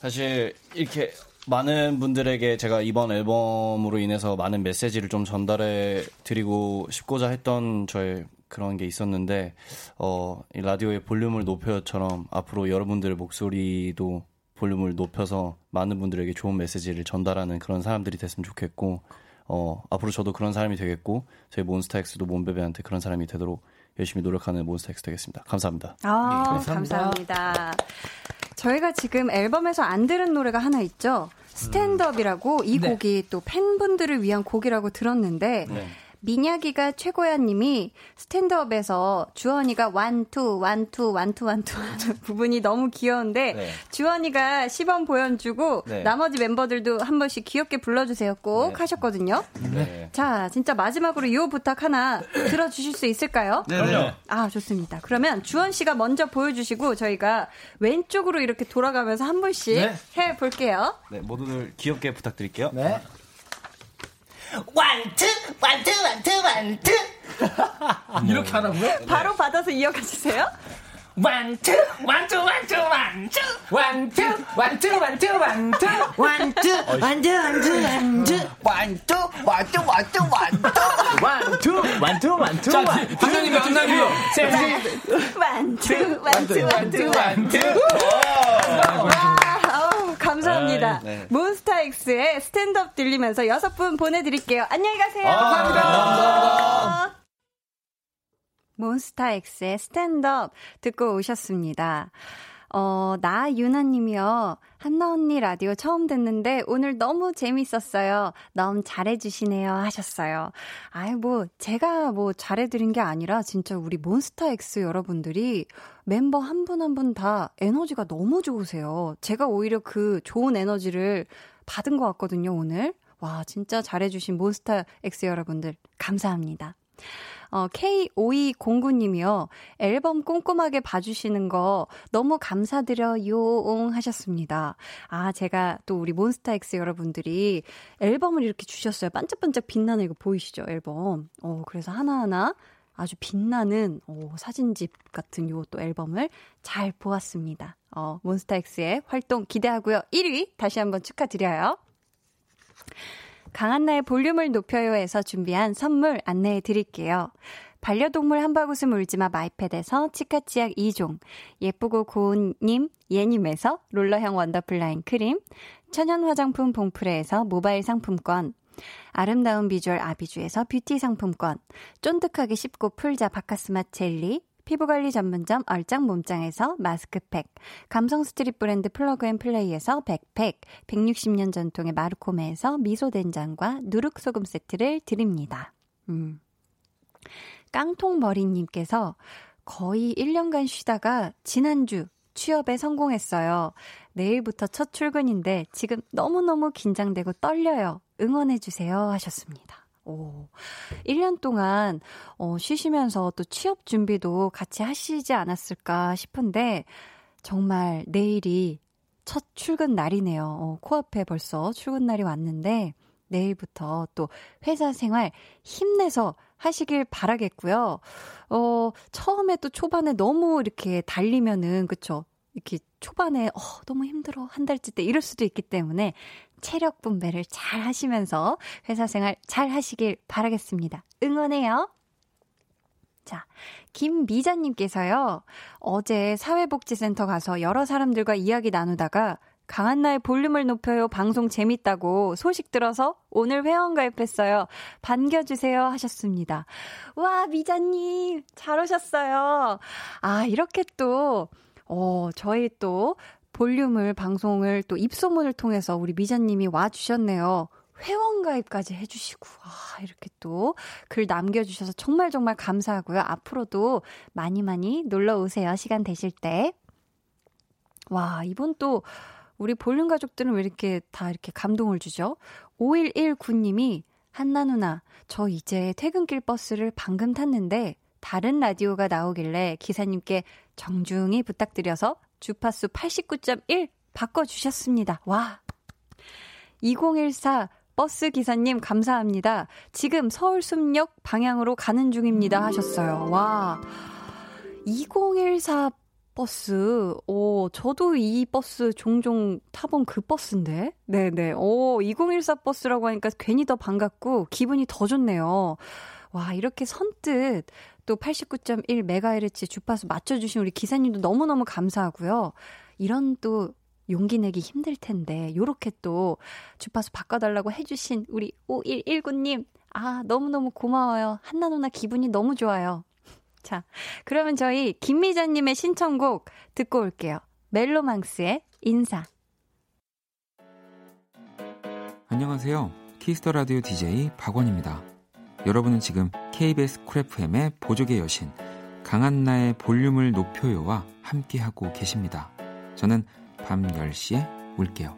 사실 이렇게 많은 분들에게 제가 이번 앨범으로 인해서 많은 메시지를 좀 전달해 드리고 싶고자 했던 저의 그런 게 있었는데 어, 이 라디오의 볼륨을 높여처럼 앞으로 여러분들의 목소리도 볼륨을 높여서 많은 분들에게 좋은 메시지를 전달하는 그런 사람들이 됐으면 좋겠고 어, 앞으로 저도 그런 사람이 되겠고 저희 몬스타엑스도 몬베베한테 그런 사람이 되도록 열심히 노력하는 몬스타엑스 되겠습니다. 감사합니다. 아, 네. 감사합니다. 감사합니다. 저희가 지금 앨범에서 안 들은 노래가 하나 있죠. 스탠드업이라고 이 네. 곡이 또 팬분들을 위한 곡이라고 들었는데 네. 민혁이가 최고야 님이 스탠드업에서 주원이가 원투 원투 원투 원투 부분이 너무 귀여운데 네. 주원이가 시범 보여주고 네. 나머지 멤버들도 한 번씩 귀엽게 불러주세요 꼭 네. 하셨거든요. 네. 자, 진짜 마지막으로 요 부탁 하나 들어주실 수 있을까요? 네. 그럼요. 아, 좋습니다. 그러면 주원 씨가 먼저 보여주시고 저희가 왼쪽으로 이렇게 돌아가면서 한 번씩 네. 해볼게요. 네, 모두들 귀엽게 부탁드릴게요. 네. 완투 완투 완투 완투 이렇게 하라고요? 바로 받아서 이어가주세요. 완투 완투 완투 완투 완투 완투 완투 완투 완투 완투 완투 완투 완투 완투 완투 완투 완투 자, 팀장님과 안나기요. 완투 완투 완투 완투 감사합니다. 네. 몬스타엑스의 스탠드업 들리면서 여섯 분 보내드릴게요. 안녕히 가세요. 아, 감사합니다. 감사합니다. 몬스타엑스의 스탠드업 듣고 오셨습니다. 어, 나유나님이요. 한나 언니 라디오 처음 듣는데 오늘 너무 재밌었어요. 너무 잘해주시네요 하셨어요. 아이 뭐 제가 뭐 잘해드린 게 아니라 진짜 우리 몬스타엑스 여러분들이 멤버 한 분 한 분 다 에너지가 너무 좋으세요. 제가 오히려 그 좋은 에너지를 받은 것 같거든요 오늘. 와 진짜 잘해주신 몬스타엑스 여러분들 감사합니다. 어, 케이 오이공구님이요. 앨범 꼼꼼하게 봐주시는 거 너무 감사드려요 하셨습니다. 아 제가 또 우리 몬스타엑스 여러분들이 앨범을 이렇게 주셨어요. 반짝반짝 빛나는 이거 보이시죠 앨범. 어, 그래서 하나하나 아주 빛나는 어, 사진집 같은 요 또 앨범을 잘 보았습니다. 어, 몬스타엑스의 활동 기대하고요. 일 위 다시 한번 축하드려요. 강한나의 볼륨을 높여요에서 준비한 선물 안내해 드릴게요. 반려동물 함박웃음 울지마 마이패드에서 치카치약 이 종, 예쁘고 고운님 예님에서 롤러형 원더풀 라인 크림, 천연 화장품 봉프레에서 모바일 상품권, 아름다운 비주얼 아비주에서 뷰티 상품권, 쫀득하게 씹고 풀자 바카스마 젤리, 피부관리 전문점 얼짱몸짱에서 마스크팩, 감성 스트릿 브랜드 플러그앤플레이에서 백팩, 백육십 년 전통의 마루코메에서 미소된장과 누룩소금 세트를 드립니다. 음. 깡통머리님께서 거의 일 년간 쉬다가 지난주 취업에 성공했어요. 내일부터 첫 출근인데 지금 너무너무 긴장되고 떨려요. 응원해주세요 하셨습니다. 오, 일 년 동안 어, 쉬시면서 또 취업 준비도 같이 하시지 않았을까 싶은데 정말 내일이 첫 출근 날이네요. 어, 코앞에 벌써 출근 날이 왔는데 내일부터 또 회사 생활 힘내서 하시길 바라겠고요. 어, 처음에 또 초반에 너무 이렇게 달리면은 그쵸? 이렇게 초반에 어, 너무 힘들어 한 달째 때 이럴 수도 있기 때문에 체력 분배를 잘 하시면서 회사 생활 잘 하시길 바라겠습니다. 응원해요. 자, 김미자님께서요. 어제 사회복지센터 가서 여러 사람들과 이야기 나누다가 강한나의 볼륨을 높여요 방송 재밌다고 소식 들어서 오늘 회원 가입했어요. 반겨주세요 하셨습니다. 와 미자님 잘 오셨어요. 아 이렇게 또 어, 저희 또 볼륨을 방송을 또 입소문을 통해서 우리 미자님이 와주셨네요. 회원가입까지 해주시고 아, 이렇게 또 글 남겨주셔서 정말 정말 감사하고요. 앞으로도 많이 많이 놀러오세요. 시간 되실 때. 와 이번 또 우리 볼륨 가족들은 왜 이렇게 다 이렇게 감동을 주죠? 오일일구님이 한나 누나 저 이제 퇴근길 버스를 방금 탔는데 다른 라디오가 나오길래 기사님께 정중히 부탁드려서 주파수 팔십구 점 일 바꿔주셨습니다. 와. 이공일사 버스 기사님 감사합니다. 지금 서울숲역 방향으로 가는 중입니다 하셨어요. 와. 이공일사 버스. 오, 저도 이 버스 종종 타본 그 버스인데. 네네. 오, 이공일사 버스라고 하니까 괜히 더 반갑고 기분이 더 좋네요. 와, 이렇게 선뜻 또 팔십구 점 일 메가헤르츠 주파수 맞춰주신 우리 기사님도 너무너무 감사하고요. 이런 또 용기 내기 힘들 텐데 요렇게 또 주파수 바꿔달라고 해주신 우리 오일일구님 아 너무너무 고마워요. 한나 누나 기분이 너무 좋아요. 자 그러면 저희 김미자님의 신청곡 듣고 올게요. 멜로망스의 인사. 안녕하세요. 키스더 라디오 디제이 박원입니다. 여러분은 지금 케이비에스 Cool 에프엠의 보조개 여신 강한나의 볼륨을 높여요와 함께하고 계십니다. 저는 밤 열 시에 올게요.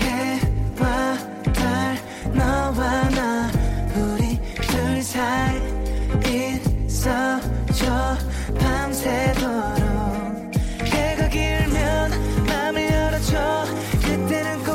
해와 달 너와 나 우리 둘 사이 있어줘 밤새도록 해가 길면 맘을 열어줘 그때는 꼭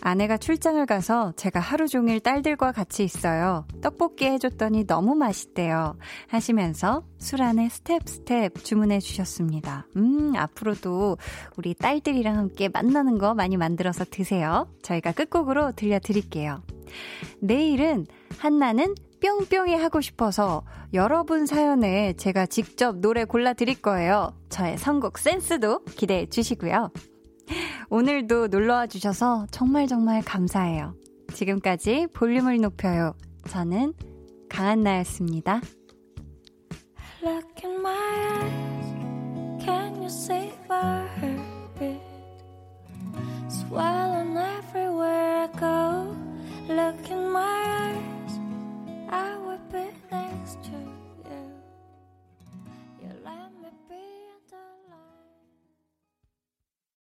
아내가 출장을 가서 제가 하루 종일 딸들과 같이 있어요. 떡볶이 해줬더니 너무 맛있대요. 하시면서 술 안에 스텝 스텝 주문해 주셨습니다. 음, 앞으로도 우리 딸들이랑 함께 만나는 거 많이 만들어서 드세요. 저희가 끝곡으로 들려드릴게요. 내일은 한나는 뿅뿅이 하고 싶어서 여러분 사연에 제가 직접 노래 골라드릴 거예요. 저의 선곡 센스도 기대해 주시고요. 오늘도 놀러와 주셔서 정말 정말 감사해요. 지금까지 볼륨을 높여요. 저는 강한나였습니다. Look in my eyes. Can you see my heartbeat? Swallow